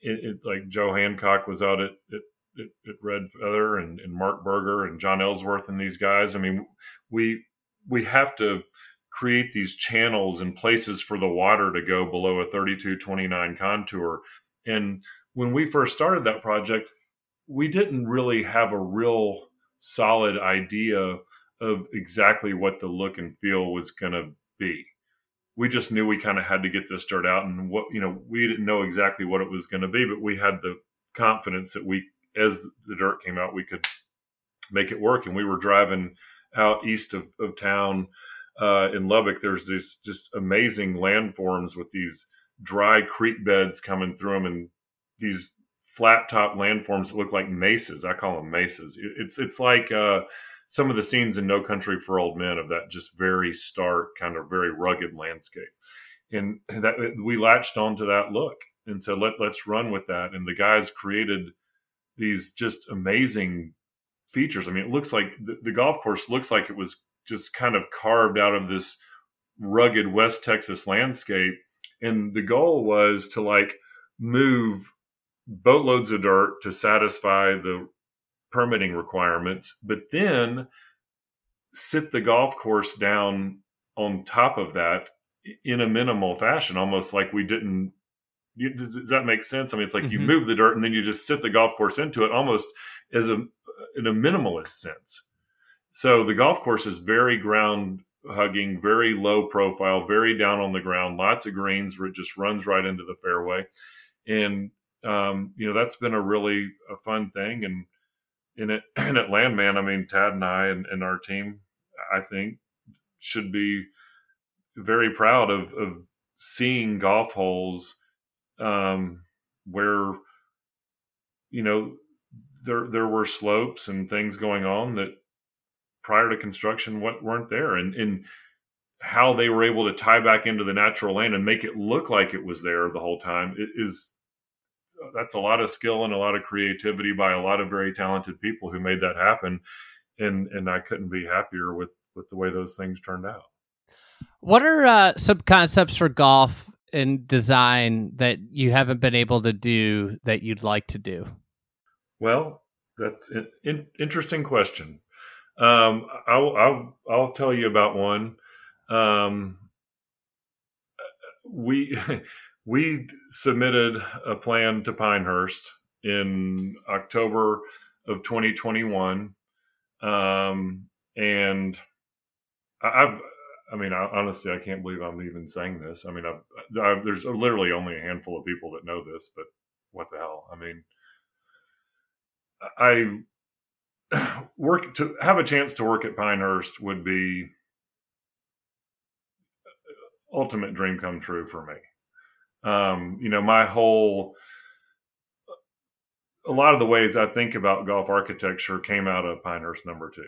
It, it, like Joe Hancock was out at, at, at Red Feather and, and Mark Berger and John Ellsworth and these guys. I mean, we we have to create these channels and places for the water to go below a thirty-two twenty-nine contour. And when we first started that project, we didn't really have a real solid idea of exactly what the look and feel was going to be. We just knew we kind of had to get this dirt out, and what, you know, we didn't know exactly what it was going to be, but we had the confidence that we, as the dirt came out, we could make it work. And we were driving out east of, of town uh, in Lubbock. There's this just amazing landforms with these dry creek beds coming through them and these flat top landforms that look like mesas. I call them mesas. It, it's, it's like, uh, some of the scenes in No Country for Old Men of that just very stark, kind of very rugged landscape. And that we latched onto that look and said, Let, let's run with that. And the guys created these just amazing features. I mean, it looks like the, the golf course looks like it was just kind of carved out of this rugged West Texas landscape. And the goal was to like move boatloads of dirt to satisfy the permitting requirements, but then sit the golf course down on top of that in a minimal fashion, almost like we didn't, you, does that make sense? I mean, it's like mm-hmm. you move the dirt and then you just sit the golf course into it almost as a, in a minimalist sense. So the golf course is very ground hugging, very low profile, very down on the ground, lots of greens where it just runs right into the fairway. And, um, you know, that's been a really a fun thing. And, In it, and at Landmand, I mean, Tad and I and, and our team, I think, should be very proud of, of seeing golf holes um, where, you know, there there were slopes and things going on that prior to construction what weren't there, and, and how they were able to tie back into the natural lane and make it look like it was there the whole time is. That's a lot of skill and a lot of creativity by a lot of very talented people who made that happen. And, and I couldn't be happier with, with the way those things turned out. What are uh, some concepts for golf and design that you haven't been able to do that you'd like to do? Well, that's an in- interesting question. Um, I'll, I'll, I'll tell you about one. Um, we, We submitted a plan to Pinehurst in October of twenty twenty-one. Um, and I've, I mean, I, honestly, I can't believe I'm even saying this. I mean, I've, I've, there's literally only a handful of people that know this, but what the hell? I mean, I work to have a chance to work at Pinehurst would be ultimate dream come true for me. Um, you know, my whole, a lot of the ways I think about golf architecture came out of Pinehurst number two,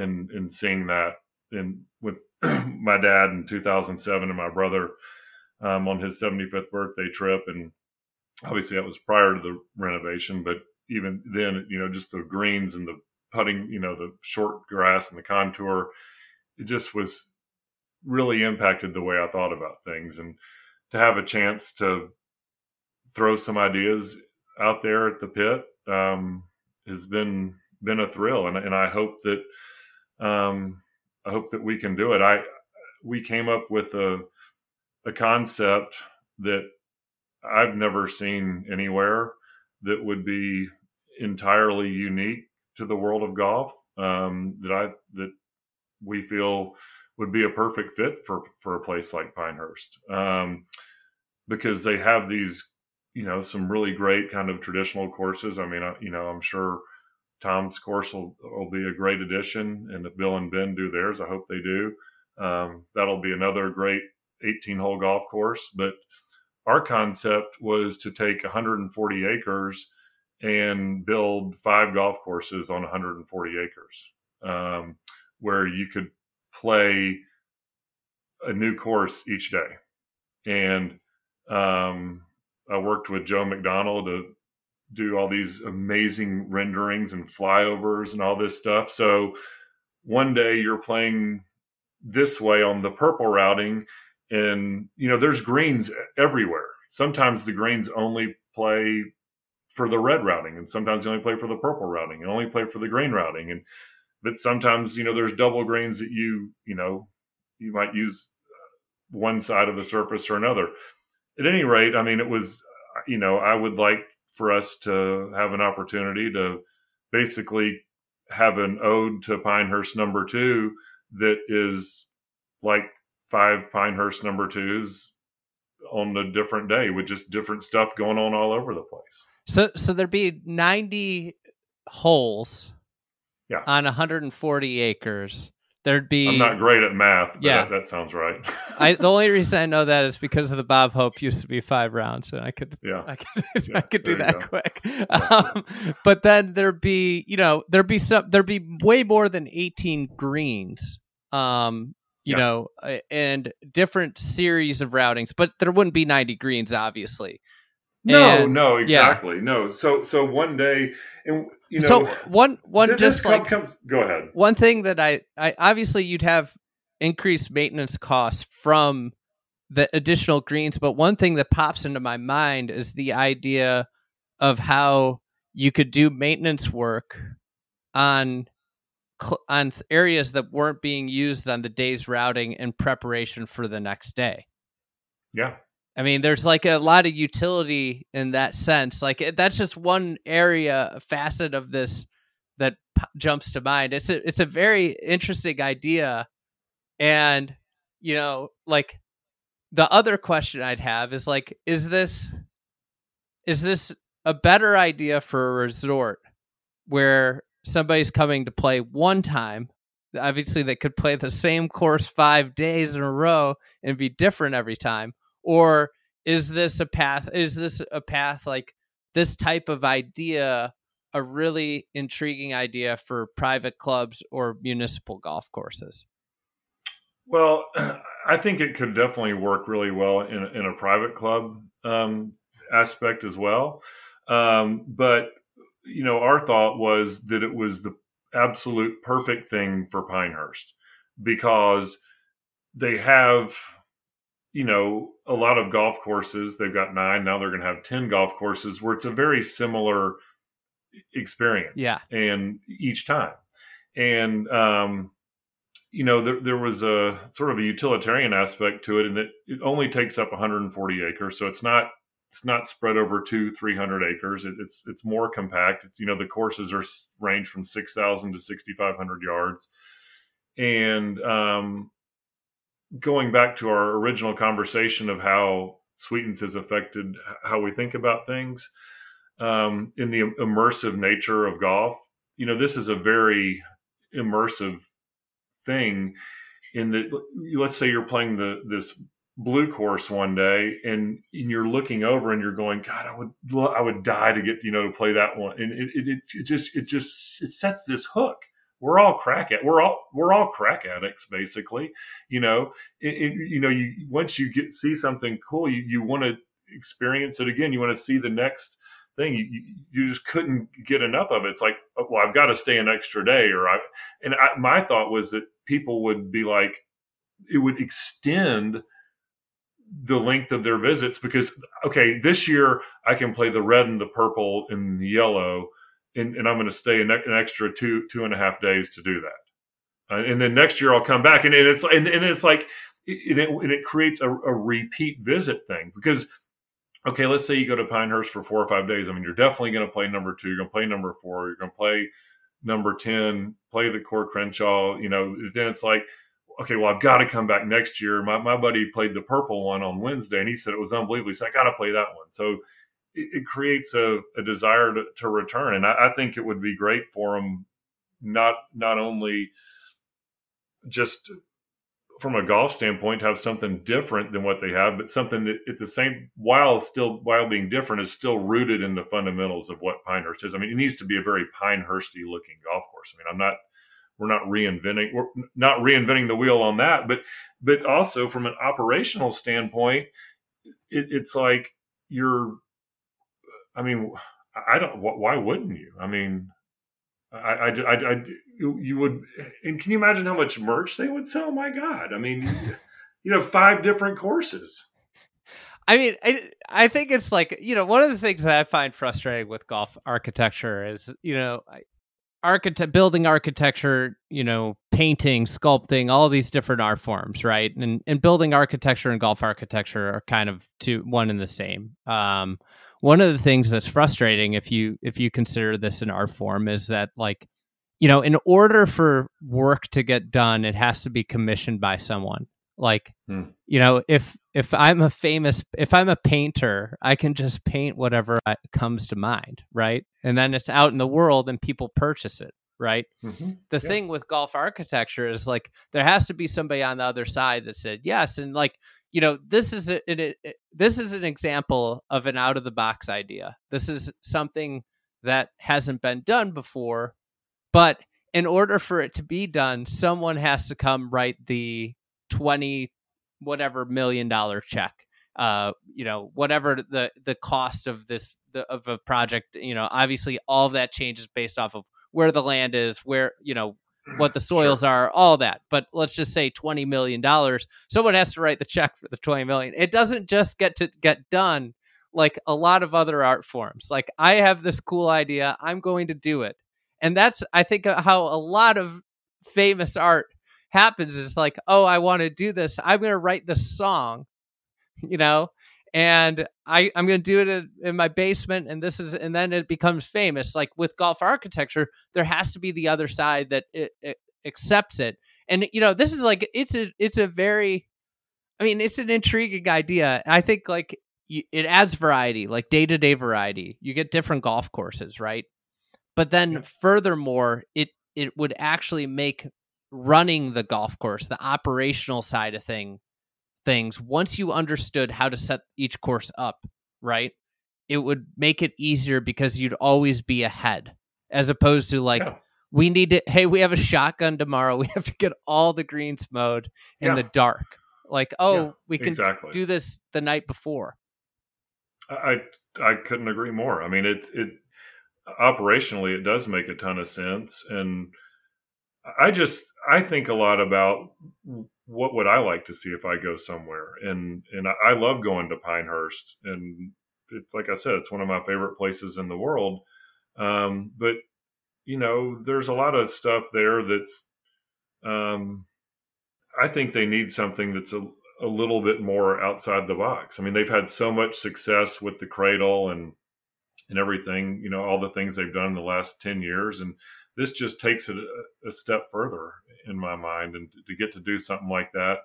and, and seeing that in with my dad in two thousand seven and my brother um, on his seventy-fifth birthday trip. And obviously that was prior to the renovation, but even then, you know, just the greens and the putting, you know, the short grass and the contour, it just was really impacted the way I thought about things. And to have a chance to throw some ideas out there at the pit um, has been, been a thrill. And, and I hope that, um, I hope that we can do it. I, we came up with a, a concept that I've never seen anywhere that would be entirely unique to the world of golf, um, that I, that we feel would be a perfect fit for, for a place like Pinehurst, um, because they have these, you know, some really great kind of traditional courses. I mean, I, you know, I'm sure Tom's course will, will be a great addition, and if Bill and Ben do theirs, I hope they do. Um, that'll be another great eighteen hole golf course. But our concept was to take one hundred forty acres and build five golf courses on one hundred forty acres, um, where you could play a new course each day. And um, I worked with Joe McDonald to do all these amazing renderings and flyovers and all this stuff. So one day you're playing this way on the purple routing, and, you know, there's greens everywhere. Sometimes the greens only play for the red routing, and sometimes they only play for the purple routing, and only play for the green routing. And but sometimes, you know, there's double greens that you, you know, you might use one side of the surface or another. At any rate, I mean, it was, you know, I would like for us to have an opportunity to basically have an ode to Pinehurst number two that is like five Pinehurst number twos on a different day with just different stuff going on all over the place. So, so there'd be ninety holes. Yeah. On one hundred forty acres, there'd be... I'm not great at math, but yeah. that, that sounds right. I, the only reason I know that is because of the Bob Hope used to be five rounds, and I could yeah. I could, yeah, I could do that quick. Um, but then there'd be, you know, there'd be some, there'd be way more than eighteen greens, um, you yeah. know, and different series of routings, but there wouldn't be ninety greens, obviously. No, and, no, exactly. Yeah. No. So, so one day, and you know, so one, one just like, comes, go ahead. One thing that I, I, obviously you'd have increased maintenance costs from the additional greens. But one thing that pops into my mind is the idea of how you could do maintenance work on, on areas that weren't being used on the day's routing in preparation for the next day. Yeah. I mean, there's like a lot of utility in that sense. Like that's just one area, facet of this that p- jumps to mind. It's a, it's a very interesting idea. And, you know, like the other question I'd have is like, is this, is this a better idea for a resort where somebody's coming to play one time? Obviously they could play the same course five days in a row and be different every time. Or is this a path, is this a path like this type of idea, a really intriguing idea for private clubs or municipal golf courses? Well, I think it could definitely work really well in, in a private club um, aspect as well. Um, but, you know, our thought was that it was the absolute perfect thing for Pinehurst because they have... you know, a lot of golf courses, they've got nine, now they're going to have ten golf courses where it's a very similar experience. Yeah. And each time. And, um, you know, there, there was a sort of a utilitarian aspect to it in that it only takes up one hundred forty acres. So it's not, it's not spread over two, three hundred acres. It, it's, it's more compact. It's, you know, the courses are range from six thousand to sixty-five hundred yards. And, um, going back to our original conversation of how Sweetens has affected how we think about things, um, in the immersive nature of golf, you know, this is a very immersive thing in that, let's say you're playing the this blue course one day and, and you're looking over and you're going, God, I would I would die to get, you know, to play that one. And it, it, it just it just it sets this hook. We're all crack at we're all we're all crack addicts, basically. You know, it, it, you know, you once you get see something cool, you, you want to experience it again. You want to see the next thing. You, you just couldn't get enough of it. It's like, well, I've got to stay an extra day, or I. And I, my thought was that people would be like, it would extend the length of their visits because, okay, this year I can play the red and the purple and the yellow. And, and I'm going to stay an, an extra two, two and a half days to do that. Uh, and then next year I'll come back. And, and it's and, and it's like, it, it, and it creates a, a repeat visit thing. Because, okay, let's say you go to Pinehurst for four or five days. I mean, you're definitely going to play number two. You're going to play number four. You're going to play number ten, play the Core Crenshaw. You know, then it's like, okay, well, I've got to come back next year. My my buddy played the purple one on Wednesday, and he said it was unbelievable. He said, I got to play that one. So it creates a, a desire to, to return. And I, I think it would be great for them, not, not only just from a golf standpoint, to have something different than what they have, but something that at the same, while still, while being different, is still rooted in the fundamentals of what Pinehurst is. I mean, it needs to be a very Pinehurst-y looking golf course. I mean, I'm not, we're not reinventing, we're not reinventing the wheel on that, but, but also from an operational standpoint, it, it's like you're, I mean, I don't. Why wouldn't you? I mean, I, I, I, I, you would. And can you imagine how much merch they would sell? My God! I mean, you know, five different courses. I mean, I, I think it's like, you know, one of the things that I find frustrating with golf architecture is, you know, architect building architecture, you know, painting, sculpting, all these different art forms, right? And and building architecture and golf architecture are kind of two one and the same. Um, One of the things that's frustrating, if you if you consider this an art form, is that, like, you know, in order for work to get done, it has to be commissioned by someone. Like, hmm. you know, if if I'm a famous, if I'm a painter, I can just paint whatever comes to mind, right? And then it's out in the world and people purchase it, right? Mm-hmm. The yeah. thing with golf architecture is, like, there has to be somebody on the other side that said yes, and, like, you know, this is a, it, it, this is an example of an out of the box idea. This is something that hasn't been done before, but in order for it to be done, someone has to come write the twenty whatever million dollar check. Uh, you know, whatever the the cost of this the, of a project. You know, obviously all of that changes based off of where the land is, where, you know, what the soils sure. are, all that. But let's just say twenty million dollars. Someone has to write the check for the twenty million. It doesn't just get to get done like a lot of other art forms. Like, I have this cool idea, I'm going to do it. And that's, I think, how a lot of famous art happens is like, oh, I want to do this. I'm going to write this song, you know, and I, I'm going to do it in, in my basement. And this is, and then it becomes famous. Like with golf architecture, there has to be the other side that it, it accepts it. And, you know, this is like, it's a, it's a very, I mean, it's an intriguing idea. I think, like, it adds variety, like day-to-day variety. You get different golf courses, right? But then yeah. furthermore, it, it would actually make running the golf course, the operational side of thing, things, once you understood how to set each course up, right, it would make it easier because you'd always be ahead, as opposed to, like, yeah. we need to, hey, we have a shotgun tomorrow, we have to get all the greens mowed in yeah. the dark. Like, oh, yeah, we can exactly. do this the night before. I I couldn't agree more. I mean, it it operationally it does make a ton of sense, and I just I think a lot about what would I like to see if I go somewhere? And and I love going to Pinehurst. And it, like I said, it's one of my favorite places in the world. Um, but, you know, there's a lot of stuff there that's, um, I think they need something that's a, a little bit more outside the box. I mean, they've had so much success with the Cradle and and everything, you know, all the things they've done in the last ten years. And this just takes it a, a step further in my mind, and to get to do something like that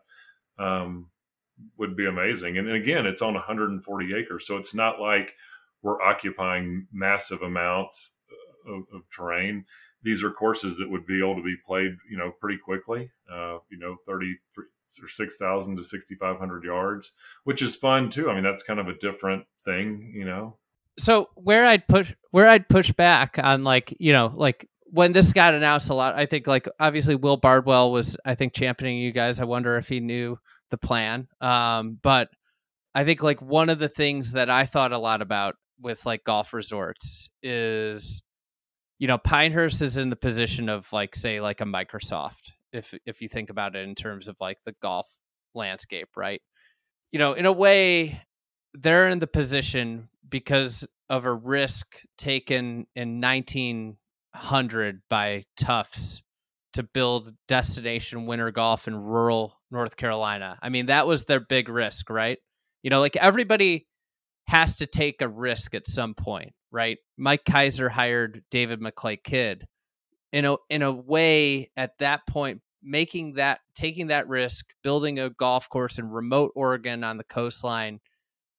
um, would be amazing. And, and again, it's on one hundred forty acres. So it's not like we're occupying massive amounts of, of terrain. these are courses that would be able to be played, you know, pretty quickly, uh, you know, thirty-three or six thousand to sixty-five hundred yards, which is fun too. I mean, that's kind of a different thing, you know? So where I'd push, where I'd push back on, like, you know, like when this got announced a lot, I think, like, obviously Will Bardwell was, I think, championing you guys. I wonder if he knew the plan. Um, but I think, like, one of the things that I thought a lot about with, like, golf resorts is, you know, Pinehurst is in the position of, like, say, like a Microsoft, if if you think about it in terms of, like, the golf landscape, right? You know, in a way, they're in the position because of a risk taken in nineteen hundred by Tufts to build destination winter golf in rural North Carolina. I mean, that was their big risk, right? You know, like, everybody has to take a risk at some point, right? Mike Kaiser hired David McClay Kidd. In a, in a way, at that point, making that, taking that risk, building a golf course in remote Oregon on the coastline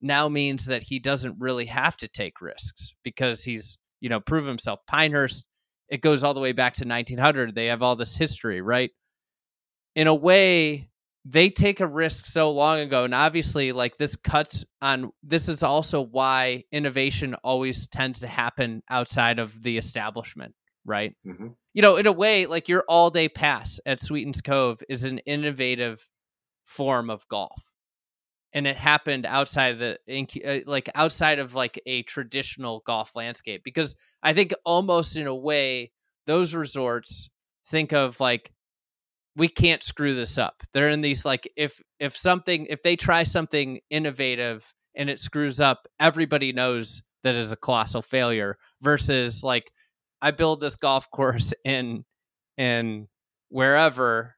now means that he doesn't really have to take risks because he's, you know, proven himself. Pinehurst, it goes all the way back to nineteen hundred. They have all this history, right? In a way, they take a risk so long ago. And obviously, like, this cuts on, this is also why innovation always tends to happen outside of the establishment, right? Mm-hmm. You know, in a way, like, your all day pass at Sweetens Cove is an innovative form of golf. And it happened outside of the, like, outside of, like, a traditional golf landscape, because I think almost in a way, those resorts think of, like, we can't screw this up. They're in these, like, if, if something, if they try something innovative and it screws up, everybody knows that is a colossal failure, versus, like, I build this golf course in, in wherever,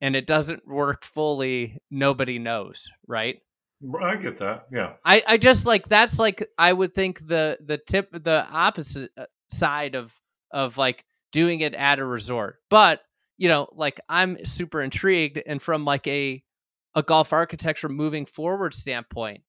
and it doesn't work fully. Nobody knows. Right. I get that. Yeah. I, I just, like, that's, like, I would think the, the tip, the opposite side of, of, like, doing it at a resort. But, you know, like, I'm super intrigued. And from, like, a, a golf architecture moving forward standpoint,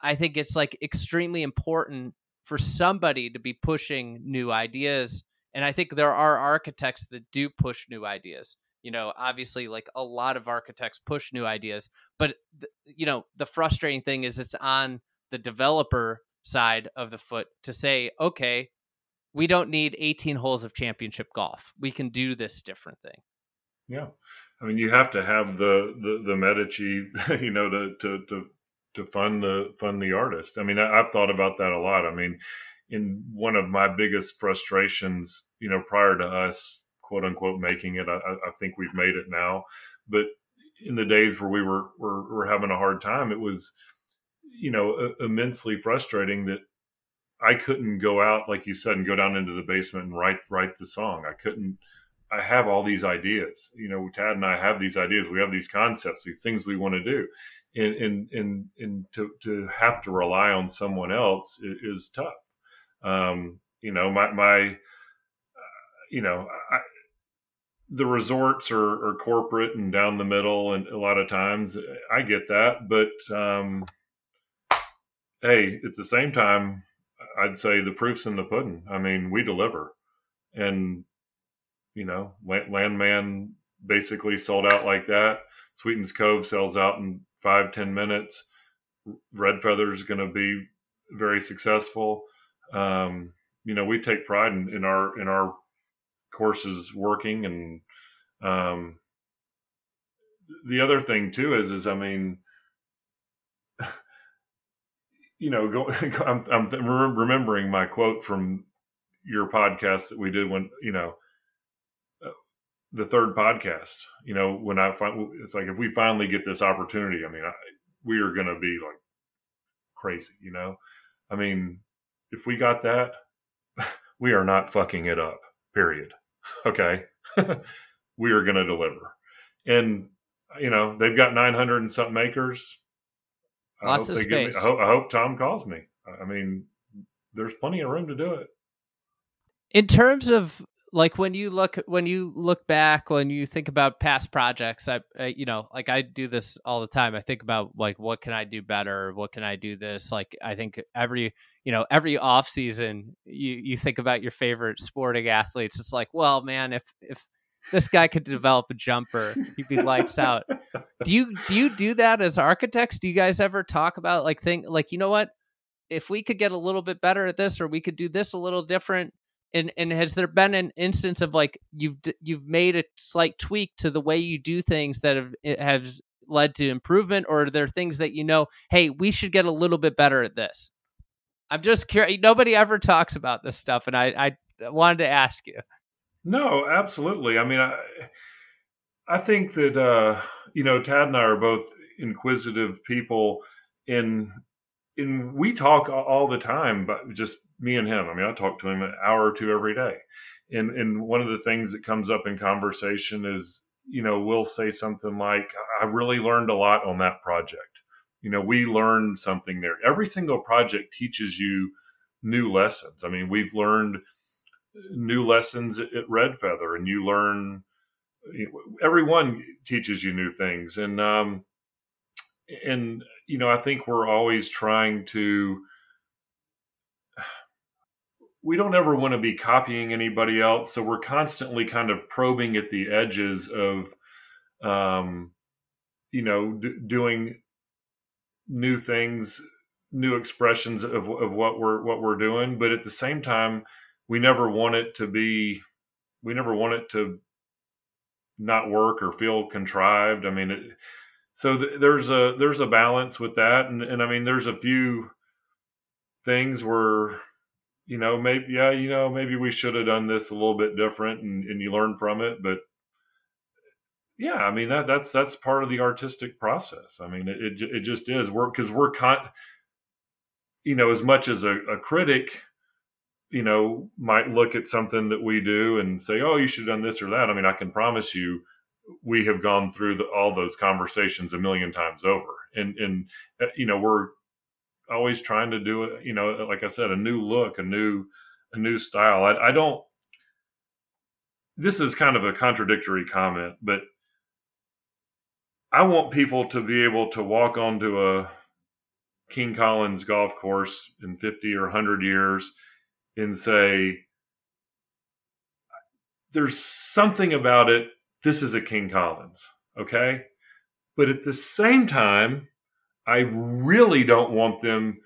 I think it's, like, extremely important for somebody to be pushing new ideas. And I think there are architects that do push new ideas. You know, obviously, like, a lot of architects push new ideas, but th- you know, the frustrating thing is it's on the developer side of the foot to say, okay, we don't need eighteen holes of championship golf. We can do this different thing. Yeah. I mean, you have to have the, the, the Medici, you know, to, to, to, to fund the, fund the artist. I mean, I, I've thought about that a lot. I mean, in one of my biggest frustrations, you know, prior to us, quote unquote, making it, I, I think we've made it now, but in the days where we were, were, were having a hard time, it was, you know, immensely frustrating that I couldn't go out, like you said, and go down into the basement and write write the song. I couldn't. I have all these ideas. You know, Tad and I have these ideas. We have these concepts, these things we want to do, and and and, and to to have to rely on someone else is, is tough. Um, you know, my my, uh, you know, I, the resorts are, are corporate and down the middle, and a lot of times I get that, but um, hey, at the same time, I'd say the proof's in the pudding. I mean, we deliver, and, you know, Landmand basically sold out like that. Sweetens Cove sells out in five, ten minutes. Red Feather's going to be very successful. Um, you know, we take pride in, in our, in our courses working. And, um, the other thing too is, is, I mean, you know, go, I'm, I'm remembering my quote from your podcast that we did when, you know, uh, the third podcast, you know, when I find, it's like, if we finally get this opportunity, I mean, I, we are going to be like crazy, you know, I mean, if we got that, we are not fucking it up, period. Okay. We are going to deliver. And, you know, they've got nine hundred and something acres. I hope, they give me, I, hope, I hope Tom calls me. I mean, there's plenty of room to do it. In terms of like when you look when you look back, when you think about past projects, I, I you know, like I do this all the time. I think about like, what can I do better? What can I do this? Like, I think every, you know, every off season, you, you think about your favorite sporting athletes. It's like, well, man, if if this guy could develop a jumper, he'd be lights out. Do you do you do that as architects? Do you guys ever talk about like thing like, you know what, if we could get a little bit better at this, or we could do this a little different? And and has there been an instance of like you've you've made a slight tweak to the way you do things that have have led to improvement, or are there things that you know, hey, we should get a little bit better at this? I'm just curious. Nobody ever talks about this stuff, and I I wanted to ask you. No, absolutely. I mean, I I think that uh, you know, Tad and I are both inquisitive people, in in we talk all the time, but just me and him. I mean, I talk to him an hour or two every day. And and one of the things that comes up in conversation is, you know, we'll say something like, I really learned a lot on that project. You know, we learned something there. Every single project teaches you new lessons. I mean, we've learned new lessons at Red Feather, and you learn, everyone teaches you new things. And, um, and, you know, I think we're always trying to, we don't ever want to be copying anybody else. So we're constantly kind of probing at the edges of, um, you know, d- doing new things, new expressions of, of what we're, what we're doing. But at the same time, we never want it to be, we never want it to not work or feel contrived. I mean, it, so th- there's a, there's a balance with that. And, and I mean, there's a few things where, you know, maybe, yeah, you know, maybe we should have done this a little bit different, and, and you learn from it. But yeah, I mean, that that's, that's part of the artistic process. I mean, it, it just is we're, cause we're con you know, as much as a, a critic, you know, might look at something that we do and say, oh, you should have done this or that. I mean, I can promise you, we have gone through the, all those conversations a million times over. And, and, you know, we're always trying to do it, you know, like I said, a new look, a new, a new style. I, I don't, this is kind of a contradictory comment, but I want people to be able to walk onto a King Collins golf course in fifty or a hundred years and say, there's something about it. This is a King Collins. Okay. But at the same time, I really don't want them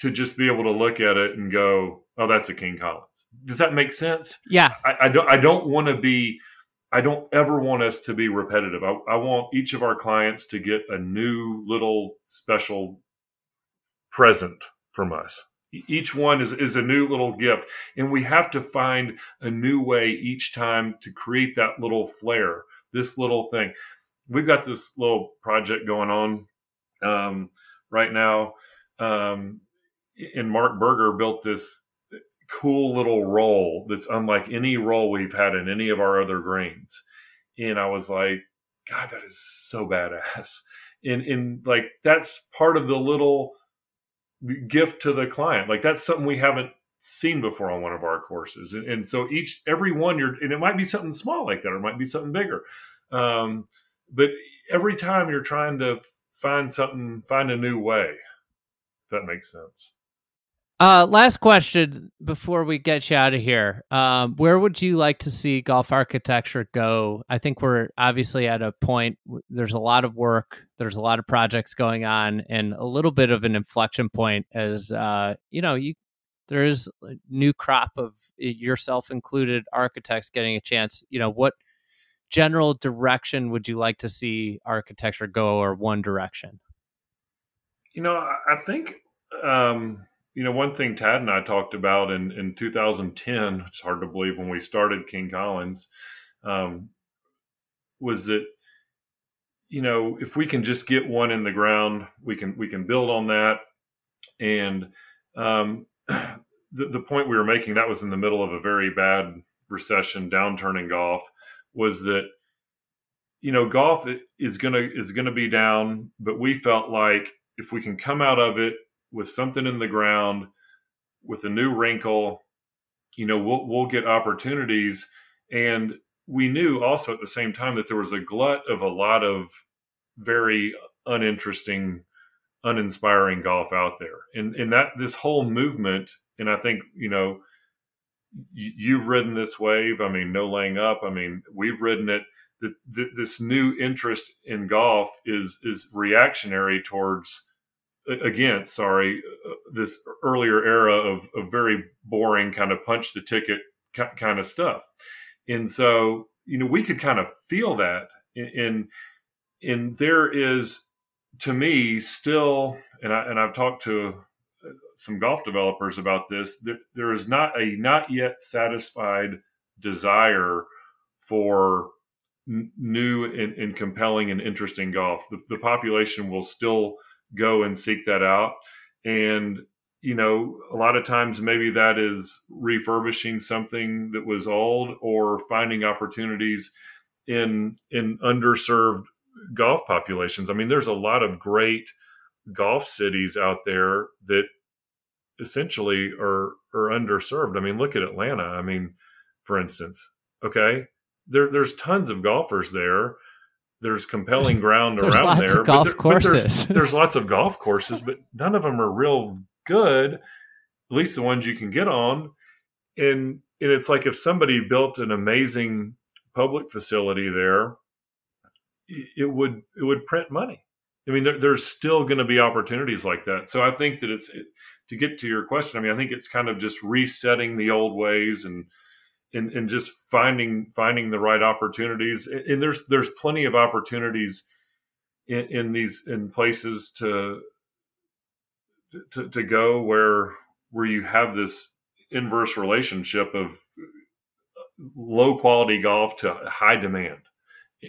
to just be able to look at it and go, oh, that's a King Collins. Does that make sense? Yeah. I, I don't, I don't want to be, I don't ever want us to be repetitive. I, I want each of our clients to get a new little special present from us. Each one is, is a new little gift, and we have to find a new way each time to create that little flair, this little thing. We've got this little project going on um right now, um and Mark Berger built this cool little roll that's unlike any roll we've had in any of our other greens. And I was like, God, that is so badass. And and like, that's part of the little gift to the client. Like, that's something we haven't seen before on one of our courses. And, and so each every one you're and it might be something small like that, or it might be something bigger. Um but every time you're trying to Find something, find a new way, if that makes sense. Uh, last question before we get you out of here. Um, where would you like to see golf architecture go? I think we're obviously at a point, there's a lot of work, there's a lot of projects going on, and a little bit of an inflection point as, uh, you know, you there is a new crop of, yourself included, architects getting a chance. You know, what general direction would you like to see architecture go, or one direction? You know, I think, um, you know, one thing Tad and I talked about in, in two thousand ten, it's hard to believe when we started King Collins, um, was that, you know, if we can just get one in the ground, we can, we can build on that. And, um, the, the point we were making, that was in the middle of a very bad recession, downturn in golf, was that, you know, golf is going to, is going to be down, but we felt like if we can come out of it with something in the ground, with a new wrinkle, you know, we'll, we'll get opportunities And we knew also at the same time that there was a glut of a lot of very uninteresting, uninspiring golf out there. And, and that this whole movement, and I think, you know, you, you've ridden this wave. I mean, no laying up. I mean, we've ridden it. The, the, this new interest in golf is is reactionary towards, again, sorry, uh, this earlier era of, of very boring kind of punch the ticket ca- kind of stuff. And so, you know, we could kind of feel that. And, and there is, to me, still, and, I, and I've talked to some golf developers about this, there, there is not a not yet satisfied desire for new and, and compelling and interesting golf. The, the population will still go and seek that out. And, you know, a lot of times maybe that is refurbishing something that was old or finding opportunities in, in underserved golf populations. I mean, there's a lot of great golf cities out there that essentially are, are underserved. I mean, look at Atlanta. I mean, for instance, okay. There, there's tons of golfers there. There's compelling ground there's around lots there. Of golf there courses. There's, there's lots of golf courses, but none of them are real good, at least the ones you can get on. And, and it's like if somebody built an amazing public facility there, it would it would print money. I mean, there, there's still going to be opportunities like that. So I think that it's, to get to your question, I mean, I think it's kind of just resetting the old ways and And, and just finding finding the right opportunities, and there's there's plenty of opportunities in, in these in places to, to to go where where you have this inverse relationship of low quality golf to high demand,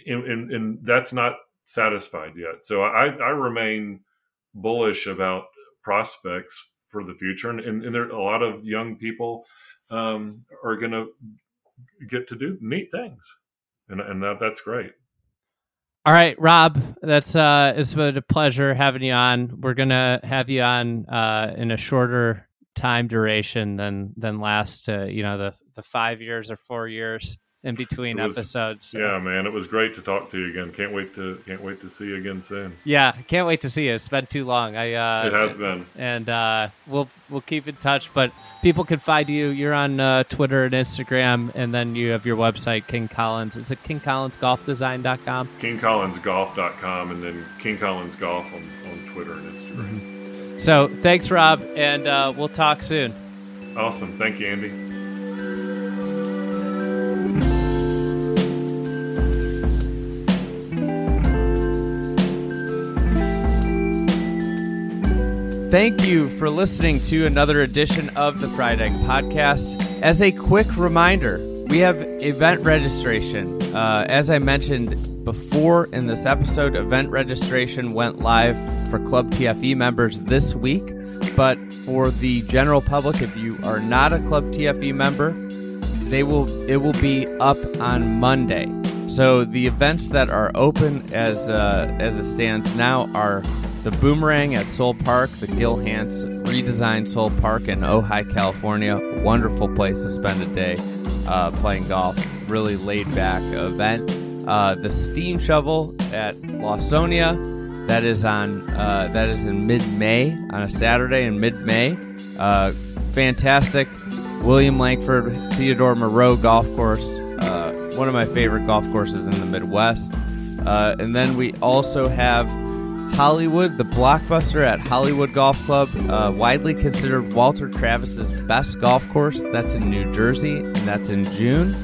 and and, and that's not satisfied yet. So I, I remain bullish about prospects for the future, and and, and there are a lot of young people. Um, are going to get to do neat things. And and that, that's great. All right, Rob, that's uh, it's been a pleasure having you on. We're going to have you on uh, in a shorter time duration than than last, uh, you know, the, the five years or four years in between was, episodes. So. Yeah, man, it was great to talk to you again. Can't wait to can't wait to see you again soon. Yeah, can't wait to see you. It's been too long. I uh, it has been, and uh, we'll we'll keep in touch. But people can find you. You're on uh, Twitter and Instagram, and then you have your website, King Collins. Is it king collins golf design dot com? king collins golf dot com, and then King Collins Golf on, on Twitter and Instagram. Mm-hmm. So thanks, Rob, and uh, we'll talk soon. Awesome. Thank you, Andy. Thank you for listening to another edition of the Fried Egg Podcast. As a quick reminder, we have event registration. Uh, as I mentioned before in this episode, event registration went live for Club T F E members this week. But for the general public, if you are not a Club T F E member, they will it will be up on Monday. So the events that are open as uh, as it stands now are the Boomerang at Soul Park, the Gil Hance redesigned Soul Park in Ojai, California. Wonderful place to spend a day uh, playing golf. Really laid-back event. Uh, the Steam Shovel at Lawsonia. That is on. Uh, that is in mid-May, on a Saturday in mid-May. Uh, fantastic. William Langford, Theodore Moreau Golf Course. Uh, one of my favorite golf courses in the Midwest. Uh, and then we also have Hollywood, the Blockbuster at Hollywood Golf Club, uh, widely considered Walter Travis's best golf course. That's in New Jersey, and that's in June,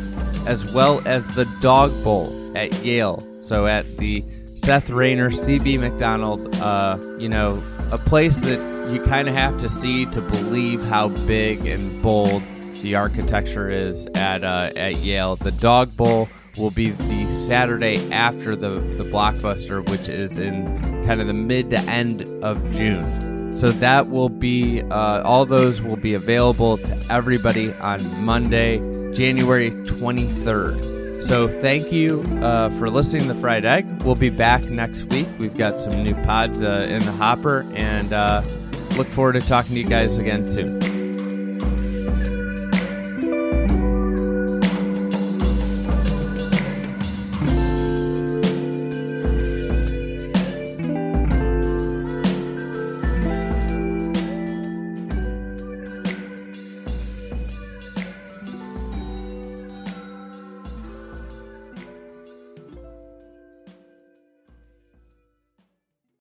as well as the Dog Bowl at Yale. So at the Seth Rayner, C B McDonald, uh, you know, a place that you kind of have to see to believe how big and bold the architecture is at uh, at Yale. The Dog Bowl will be the Saturday after the, the Blockbuster, which is in kind of the mid to end of June. So that will be, uh, all those will be available to everybody on Monday, January twenty-third. So thank you uh, for listening to The Fried Egg. We'll be back next week. We've got some new pods uh, in the hopper, and uh, look forward to talking to you guys again soon.